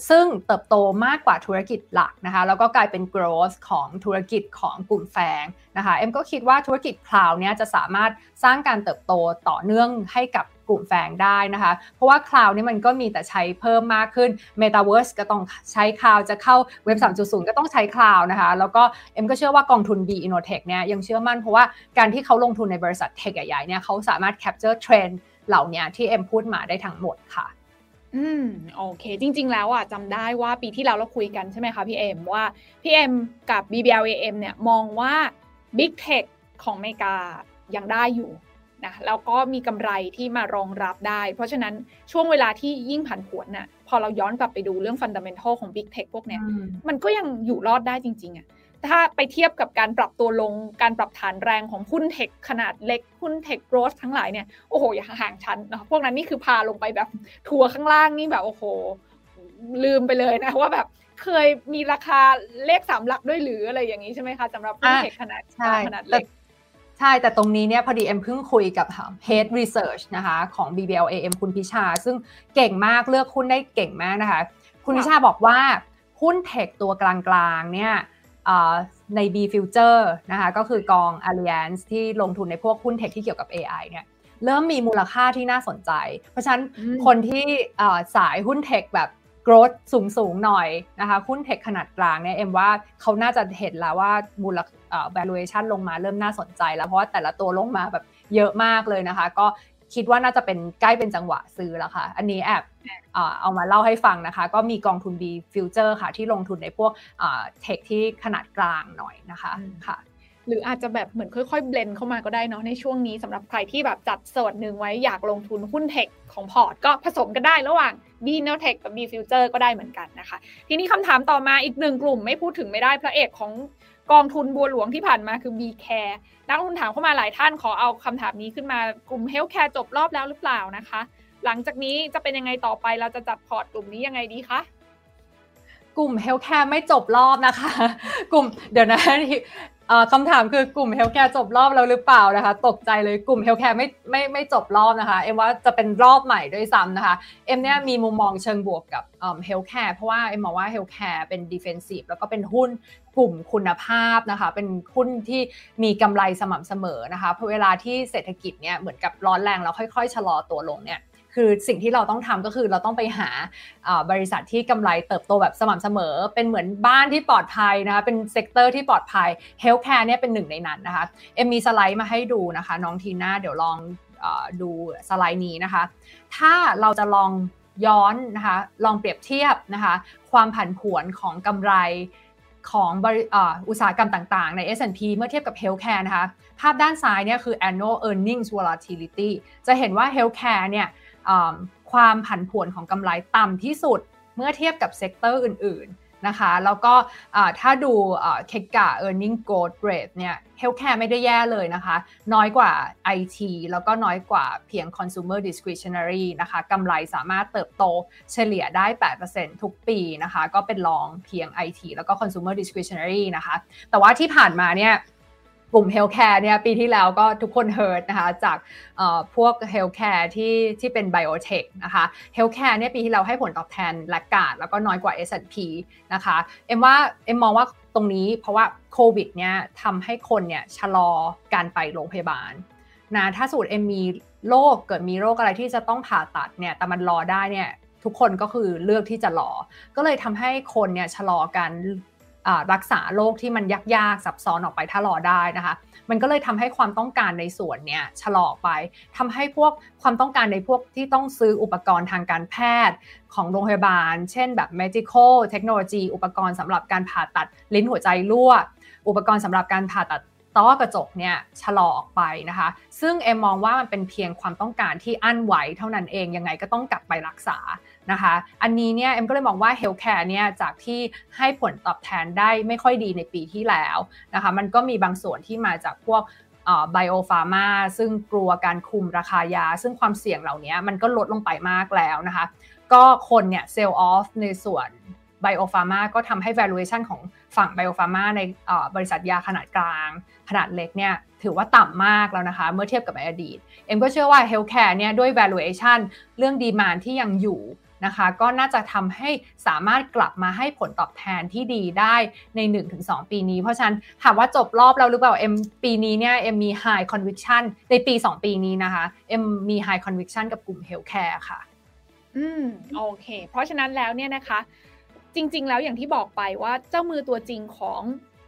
ซึ่งเติบโตมากกว่าธุรกิจหลักนะคะแล้วก็กลายเป็น growth ของธุรกิจของกลุ่มแฝงนะคะเอ็มก็คิดว่าธุรกิจคลาวด์เนี่ยจะสามารถสร้างการเติบโตต่อเนื่องให้กับกลุ่มแฝงได้นะคะเพราะว่าคลาวด์นี่มันก็มีแต่ใช้เพิ่มมากขึ้น Metaverse ก็ต้องใช้คลาวด์จะเข้าเว็บ สามจุดศูนย์ ก็ต้องใช้คลาวด์นะคะแล้วก็เอ็มก็เชื่อว่ากองทุน B Innotech เนี่ยยังเชื่อมั่นเพราะว่าการที่เขาลงทุนในบริษัทเทคใหญ่ๆเนี่ยเขาสามารถ capture trend เหล่านี้ที่เอ็มพูดมาได้ทั้งหมดค่ะอืมโอเคจริงๆแล้วอ่ะจำได้ว่าปีที่แล้วเราคุยกันใช่ไหมคะพี่เอ็มว่าพี่เอ็มกับ บี บี แอล เอ เอ็ม เนี่ยมองว่า Big Tech ของอเมริกายังได้อยู่นะแล้วก็มีกำไรที่มารองรับได้เพราะฉะนั้นช่วงเวลาที่ยิ่งผันผวนน่ะพอเราย้อนกลับไปดูเรื่อง Fundamental ของ Big Tech พวกเนี้ย ม, มันก็ยังอยู่รอดได้จริงๆอ่ะถ้าไปเทียบกับการปรับตัวลงการปรับฐานแรงของหุ้นเทคขนาดเล็กหุ้นเทคโกรททั้งหลายเนี่ยโอ้โหอย่าห่างชั้นนะพวกนั้นนี่คือพาลงไปแบบทัวร์ข้างล่างนี่แบบโอ้โหลืมไปเลยนะว่าแบบเคยมีราคาเลขสามหลักด้วยหรืออะไรอย่างนี้ใช่ไหมคะสำหรับหุ้นเทคขนาดขนาดเล็กใช่แต่ตรงนี้เนี่ยพอดีเอ็มเพิ่งคุยกับ Head Research นะคะของ บี บี แอล เอ เอ็ม คุณพิชาซึ่งเก่งมากเลือกหุ้นได้เก่งมากนะคะคุณพิชาบอกว่าหุ้นเทคตัวกลางๆเนี่ยใน B Future นะคะก็คือกอง Allianz ที่ลงทุนในพวกหุ้นเทคที่เกี่ยวกับ เอ ไอ เนี่ยเริ่มมีมูลค่าที่น่าสนใจเพราะฉะนั้นคนที่สายหุ้นเทคแบบ growth สูงๆหน่อยนะคะหุ้นเทคขนาดกลางเนี่ยเอ็มว่าเขาน่าจะเห็นแล้วว่ามูลค่า valuation ลงมาเริ่มน่าสนใจแล้วเพราะว่าแต่ละตัวลงมาแบบเยอะมากเลยนะคะก็คิดว่าน่าจะเป็นใกล้เป็นจังหวะซื้อแล้วค่ะอันนี้แอบ เอามาเล่าให้ฟังนะคะก็มีกองทุน B Future ค่ะที่ลงทุนในพวกเทคที่ขนาดกลางหน่อยนะคะค่ะหรืออาจจะแบบเหมือนค่อยๆเบลนด์เข้ามาก็ได้เนาะในช่วงนี้สำหรับใครที่แบบจัดส่วนหนึ่งไว้อยากลงทุนหุ้นเทคของพอร์ตก็ผสมกันได้ระหว่าง B Neo-Tech กับ B Future ก็ได้เหมือนกันนะคะทีนี้คำถามต่อมาอีกหนึ่งกลุ่มไม่พูดถึงไม่ได้พระเอกของกองทุนบัวหลวงที่ผ่านมาคือ B Care นักลงทุนถามเข้ามาหลายท่านขอเอาคำถามนี้ขึ้นมากลุ่ม Healthcare จบรอบแล้วหรือเปล่านะคะหลังจากนี้จะเป็นยังไงต่อไปเราจะจัดพอร์ตกลุ่มนี้ยังไงดีคะกลุ่ม Healthcare ไม่จบรอบนะคะกลุ่มเดี๋ยวนะคำถามคือกลุ่ม Healthcare จบรอบแล้วหรือเปล่านะคะตกใจเลยกลุ่ม Healthcare ไม่ไม่ไม่จบรอบนะคะเอ็มว่าจะเป็นรอบใหม่ด้วยซ้ำนะคะเอ็มเนี่ยมีมุมมองเชิงบวกกับ Healthcare เพราะว่าเอ็มมองว่า Healthcare เป็น defensive แล้วก็เป็นหุ้นกลุ่มคุณภาพนะคะเป็นหุ้นที่มีกำไรสม่ำเสมอนะคะเพราะเวลาที่เศรษฐกิจเนี่ยเหมือนกับร้อนแรงแล้วค่อยๆชะลอตัวลงเนี่ยคือสิ่งที่เราต้องทำก็คือเราต้องไปหาบริษัทที่กำไรเติบโตแบบสม่ำเสมอเป็นเหมือนบ้านที่ปลอดภัยนะคะเป็นเซกเตอร์ที่ปลอดภัยเฮลท์แคร์เนี่ยเป็นหนึ่งในนั้นนะคะเอ็มมีสไลด์มาให้ดูนะคะน้องทีน่าเดี๋ยวลองดูสไลด์นี้นะคะถ้าเราจะลองย้อนนะคะลองเปรียบเทียบนะคะความผันผวนของกำไรของอุตสาหกรรมต่างๆใน เอส แอนด์ พี เมื่อเทียบกับ Healthcare นะคะภาพด้านซ้ายเนี่ยคือ annual earnings volatility จะเห็นว่า Healthcare เนี่ยความผันผวนของกำไรต่ำที่สุดเมื่อเทียบกับเซกเตอร์อื่นๆนะคะแล้วก็ถ้าดูเคกะ earning growth rate เนี่ย Healthcare ไม่ได้แย่เลยนะคะน้อยกว่า ไอ ที แล้วก็น้อยกว่าเพียง consumer discretionary นะคะกำไรสามารถเติบโตเฉลี่ยได้ แปดเปอร์เซ็นต์ ทุกปีนะคะก็เป็นรองเพียง ไอ ที แล้วก็ consumer discretionary นะคะแต่ว่าที่ผ่านมาเนี่ยกลุ่ม Healthcare เนี่ยปีที่แล้วก็ทุกคนเฮิร์ตนะคะจากพวก Healthcare ที่ที่เป็น Biotech นะคะ Healthcare เนี่ยปีที่แล้วให้ผลตอบแทนแลกขาดแล้วก็น้อยกว่า เอส แอนด์ พี นะคะเอ็มว่าเอ็มมองว่าตรงนี้เพราะว่าโควิดเนี่ยทำให้คนเนี่ยชะลอการไปโรงพยาบาลนะถ้าสูตรเอ็มมีโรคเกิดมีโรคอะไรที่จะต้องผ่าตัดเนี่ยแต่มันรอได้เนี่ยทุกคนก็คือเลือกที่จะรอก็เลยทำให้คนเนี่ยชะลอการรักษาโรคที่มันยากๆซับซ้อนออกไปถ้ารอได้นะคะมันก็เลยทำให้ความต้องการในส่วนเนี้ยชะลอไปทำให้พวกความต้องการในพวกที่ต้องซื้ออุปกรณ์ทางการแพทย์ของโรงพยาบาลเช่นแบบ medical technology อุปกรณ์สำหรับการผ่าตัดลิ้นหัวใจรั่วอุปกรณ์สำหรับการผ่าตัดต้อกระจกเนี่ยชะลอออกไปนะคะซึ่งเอ็มมองว่ามันเป็นเพียงความต้องการที่อั้นไว้เท่านั้นเองยังไงก็ต้องกลับไปรักษานะคะอันนี้เนี่ยเอ็มก็เลยมองว่าเฮลท์แคร์เนี่ยจากที่ให้ผลตอบแทนได้ไม่ค่อยดีในปีที่แล้วนะคะมันก็มีบางส่วนที่มาจากพวกไบโอฟาร์มาซึ่งกลัวการคุมราคายาซึ่งความเสี่ยงเหล่านี้มันก็ลดลงไปมากแล้วนะคะก็คนเนี่ยเซลล์ออฟในส่วนไบโอฟาร์มาก็ทำให้ valuation ของฝั่งไบโอฟาร์มาในบริษัทยาขนาดกลางขนาดเล็กเนี่ยถือว่าต่ำมากแล้วนะคะเมื่อเทียบกับในอดีตเอ็มก็เชื่อว่า Healthcare เนี่ยด้วย valuation เรื่อง demand ที่ยังอยู่นะคะก็น่าจะทำให้สามารถกลับมาให้ผลตอบแทนที่ดีได้ใน หนึ่งถึงสอง ปีนี้เพราะฉะนั้นถามว่าจบรอบแล้วหรือเปล่าเอ็มปีนี้เนี่ยเอ็มมี high conviction ในปีสองปีนี้นะคะเอ็มมี high conviction กับกลุ่ม Healthcare ค่ะอืมโอเคเพราะฉะนั้นแล้วเนี่ยนะคะจริงๆแล้วอย่างที่บอกไปว่าเจ้ามือตัวจริงของ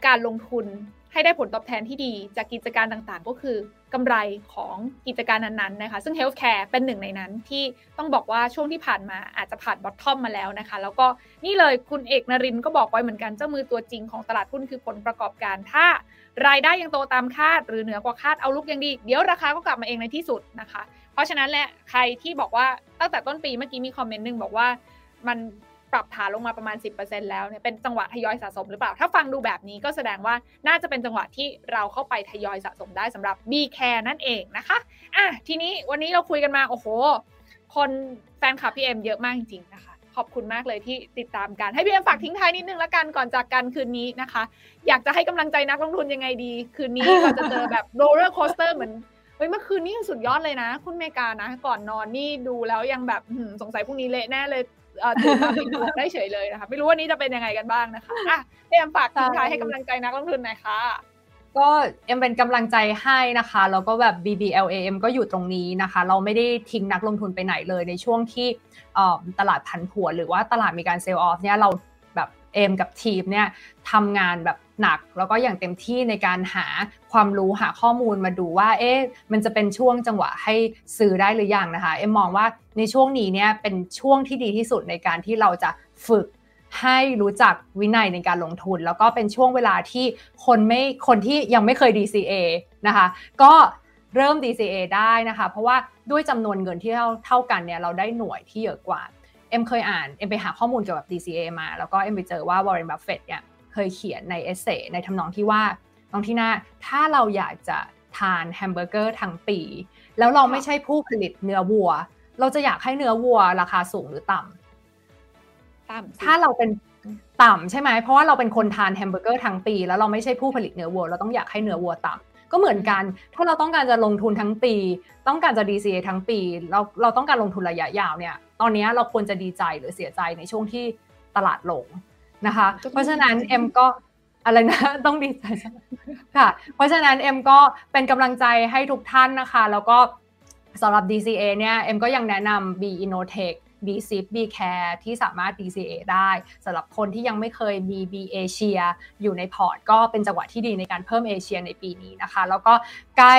การลงทุนให้ได้ผลตอบแทนที่ดีจากกิจการต่างๆก็คือกำไรของกิจการนั้นๆนะคะซึ่ง Healthcare เป็นหนึ่งในนั้นที่ต้องบอกว่าช่วงที่ผ่านมาอาจจะผ่านบอททอมมาแล้วนะคะแล้วก็นี่เลยคุณเอกนรินทร์ก็บอกไว้เหมือนกันเจ้ามือตัวจริงของตลาดหุ้นคือผลประกอบการถ้ารายได้ยังโตตามคาดหรือเหนือกว่าคาดเอาลุกยังดีเดี๋ยวราคาก็กลับมาเองในที่สุดนะคะเพราะฉะนั้นแหละใครที่บอกว่าตั้งแต่ต้นปีเมื่อกี้มีคอมเมนต์นึงบอกว่ามันปรับฐานลงมาประมาณ สิบเปอร์เซ็นต์ แล้วเนี่ยเป็นจังหวะทยอยสะสมหรือเปล่าถ้าฟังดูแบบนี้ก็แสดงว่าน่าจะเป็นจังหวะที่เราเข้าไปทยอยสะสมได้สำหรับ B Care นั่นเองนะคะอ่ะทีนี้วันนี้เราคุยกันมาโอ้โหคนแฟนคลับพี่เอ็มเยอะมากจริงๆนะคะขอบคุณมากเลยที่ติดตามกันให้พี่เอ็มฝากทิ้งท้ายนิดนึงละกันก่อนจากกันคืนนี้นะคะอยากจะให้กำลังใจนักลงทุนยังไงดีคืนนี้เราจะเจอแบบโรลเลอร์โคสเตอร์เหมือนเฮ้ยเมื่อคืนนี้สุดยอดเลยนะคุณเมกานะก่อนนอนนี่ดูแล้วยังแบบสงสัยพรุ่งนี้เละแน่เลยตื่นมาเป็นบวกได้เฉยเลยนะคะไม่รู้ว่านี้จะเป็นยังไงกันบ้างนะคะอ่ะเอ็มฝากทิ้งท้ายให้กำลังใจนักลงทุนหน่อยค่ะก็เอ็มเป็นกำลังใจให้นะคะแล้วก็แบบ บี บี แอล เอ เอ็ม ก็อยู่ตรงนี้นะคะเราไม่ได้ทิ้งนักลงทุนไปไหนเลยในช่วงที่ตลาดผันผวนหรือว่าตลาดมีการเซลล์ออฟเนี่ยเราแบบเอ็มกับทีมเนี่ยทำงานแบบ หนักแล้วก็อย่างเต็มที่ในการหาความรู้หาข้อมูลมาดูว่าเอ๊ะมันจะเป็นช่วงจังหวะให้ซื้อได้หรือยังนะคะเอ็มมองว่าในช่วงนี้เนี่ยเป็นช่วงที่ดีที่สุดในการที่เราจะฝึกให้รู้จักวินัยในการลงทุนแล้วก็เป็นช่วงเวลาที่คนไม่คนที่ยังไม่เคย ดี ซี เอ นะคะก็เริ่ม ดี ซี เอ ได้นะคะเพราะว่าด้วยจำนวนเงินที่เท่าเท่ากันเนี่ยเราได้หน่วยที่เยอะกว่าเอ็มเคยอ่านเอ็มไปหาข้อมูลเกี่ยวกับ ดี ซี เอ มาแล้วก็เอ็มไปเจอว่า Warren Buffett เนี่ยเคยเขียนในเอสเซในทำนองที่ว่าน้องที่น่าถ้าเราอยากจะทานแฮมเบอร์เกอร์ทั้งปีแล้วเราไม่ใช่ผู้ผลิตเนื้อวัวเราจะอยากให้เนื้อวัวราคาสูงหรือต่ำถ้าเราเป็นต่ำใช่ไหมเพราะว่าเราเป็นคนทานแฮมเบอร์เกอร์ทั้งปีแล้วเราไม่ใช่ผู้ผลิตเนื้อวัวเราต้องอยากให้เนื้อวัวต่ำก็เหมือนกันถ้าเราต้องการจะลงทุนทั้งปีต้องการจะ ดี ซี เอ ทั้งปีเราเราต้องการลงทุนระยะยาวเนี่ยตอนนี้เราควรจะดีใจหรือเสียใจในช่วงที่ตลาดลงนะคะเพราะฉะนั้นเอ็มก็อะไรนะต้องดีใจค่ะเพราะฉะนั้นเอ็มก็เป็นกำลังใจให้ทุกท่านนะคะแล้วก็สำหรับ ดี ซี เอ เนี่ยเอ็มก็ยังแนะนำ B Innotechบี ซี พี บี แคร์ ที่สามารถ ดี ซี เอ ได้สำหรับคนที่ยังไม่เคยมี B Asia อยู่ในพอร์ตก็เป็นจังหวะที่ดีในการเพิ่ม Asia ในปีนี้นะคะแล้วก็ใกล้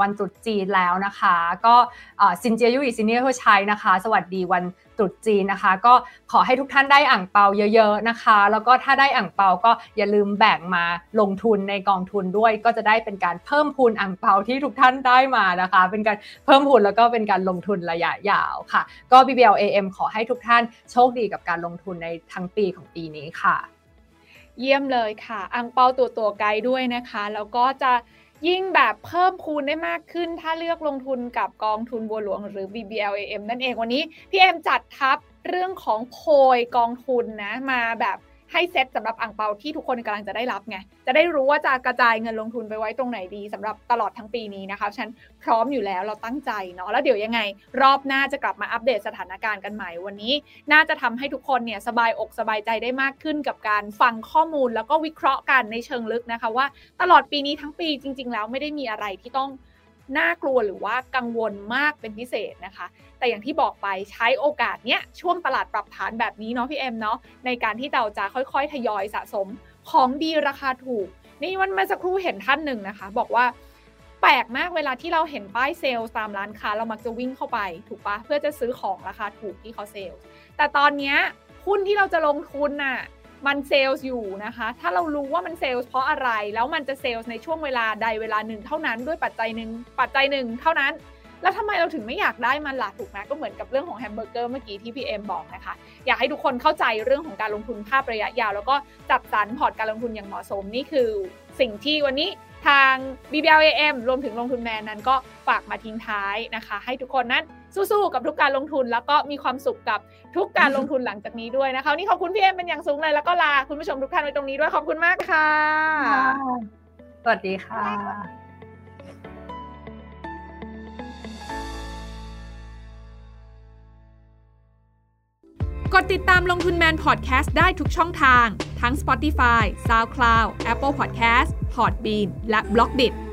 วันตรุษจีนแล้วนะคะก็ซินเจียยู่อีซินเนียร์ชัยนะคะสวัสดีวันตรุษจีนนะคะก็ขอให้ทุกท่านได้อ่างเปาเยอะๆนะคะแล้วก็ถ้าได้อ่างเปาก็อย่าลืมแบ่งมาลงทุนในกองทุนด้วยก็จะได้เป็นการเพิ่มพูนอ่างเปาที่ทุกท่านได้มานะคะเป็นการเพิ่มพูนแล้วก็เป็นการลงทุนระยะยาวค่ะก็ บี บี แอล เอ เอ็ม ขอให้ทุกท่านโชคดีกับการลงทุนในทั้งปีของปีนี้ค่ะเยี่ยมเลยค่ะอ่างเปาตัวตัวไกลด้วยนะคะแล้วก็จะยิ่งแบบเพิ่มพูนได้มากขึ้นถ้าเลือกลงทุนกับกองทุนบัวหลวงหรือ บี บี แอล เอ เอ็ม นั่นเองวันนี้พี่เอ็มจัดทับเรื่องของโพยกองทุนนะมาแบบให้เซตสำหรับอ่างเปาที่ทุกคนกำลังจะได้รับไงจะได้รู้ว่าจะกระจายเงินลงทุนไปไว้ตรงไหนดีสำหรับตลอดทั้งปีนี้นะคะฉันพร้อมอยู่แล้วเราตั้งใจเนาะแล้วเดี๋ยวยังไงรอบหน้าจะกลับมาอัปเดตสถานการณ์กันใหม่วันนี้น่าจะทำให้ทุกคนเนี่ยสบายอกสบายใจได้มากขึ้นกับการฟังข้อมูลแล้วก็วิเคราะห์กันในเชิงลึกนะคะว่าตลอดปีนี้ทั้งปีจริงๆแล้วไม่ได้มีอะไรที่ต้องน่ากลัวหรือว่ากังวลมากเป็นพิเศษนะคะแต่อย่างที่บอกไปใช้โอกาสเนี้ยช่วงตลาดปรับฐานแบบนี้เนาะพี่เอ็มเนาะในการที่เราจะค่อยๆทยอยสะสมของดีราคาถูกนี่วันเมื่อสักครู่เห็นท่านหนึ่งนะคะบอกว่าแปลกมากเวลาที่เราเห็นป้ายเซลล์ตามร้านค้าเรามักจะวิ่งเข้าไปถูกปะเพื่อจะซื้อของราคาถูกที่เขาเซลล์แต่ตอนเนี้ยหุ้นที่เราจะลงทุนน่ะมันเซลล์อยู่นะคะถ้าเรารู้ว่ามันเซลล์เพราะอะไรแล้วมันจะเซลล์ในช่วงเวลาใดเวลาหนึ่งเท่านั้นด้วยปัจจัยหนึ่งปัจจัยหนึ่งเท่านั้นแล้วทำไมเราถึงไม่อยากได้มันล่ะถูกไหมก็เหมือนกับเรื่องของแฮมเบอร์เกอร์เมื่อกี้ที่พี่เอ็มบอกนะคะอยากให้ทุกคนเข้าใจเรื่องของการลงทุนภาพระยะยาวแล้วก็จัดสรรพอร์ตการลงทุนอย่างเหมาะสมนี่คือสิ่งที่วันนี้ทาง บี บี แอล เอ เอ็ม รวมถึงลงทุนแมนนั้นก็ฝากมาทิ้งท้ายนะคะให้ทุกคนนั้นสู้ๆกับทุกการลงทุนแล้วก็มีความสุขกับทุกการลงทุนหลังจากนี้ด้วยนะคะวันนี้ขอบคุณพี่เอ็มเป็นอย่างสูงเลยแล้วก็ลาคุณผู้ชมทุกท่านไว้ตรงนี้ด้วยขอบคุณมากค่ะสวัสดีค่ะกดติดตามลงทุนแมนพอดแคสต์ได้ทุกช่องทางทั้ง Spotify, SoundCloud, Apple Podcast, Podbean และ Blockdit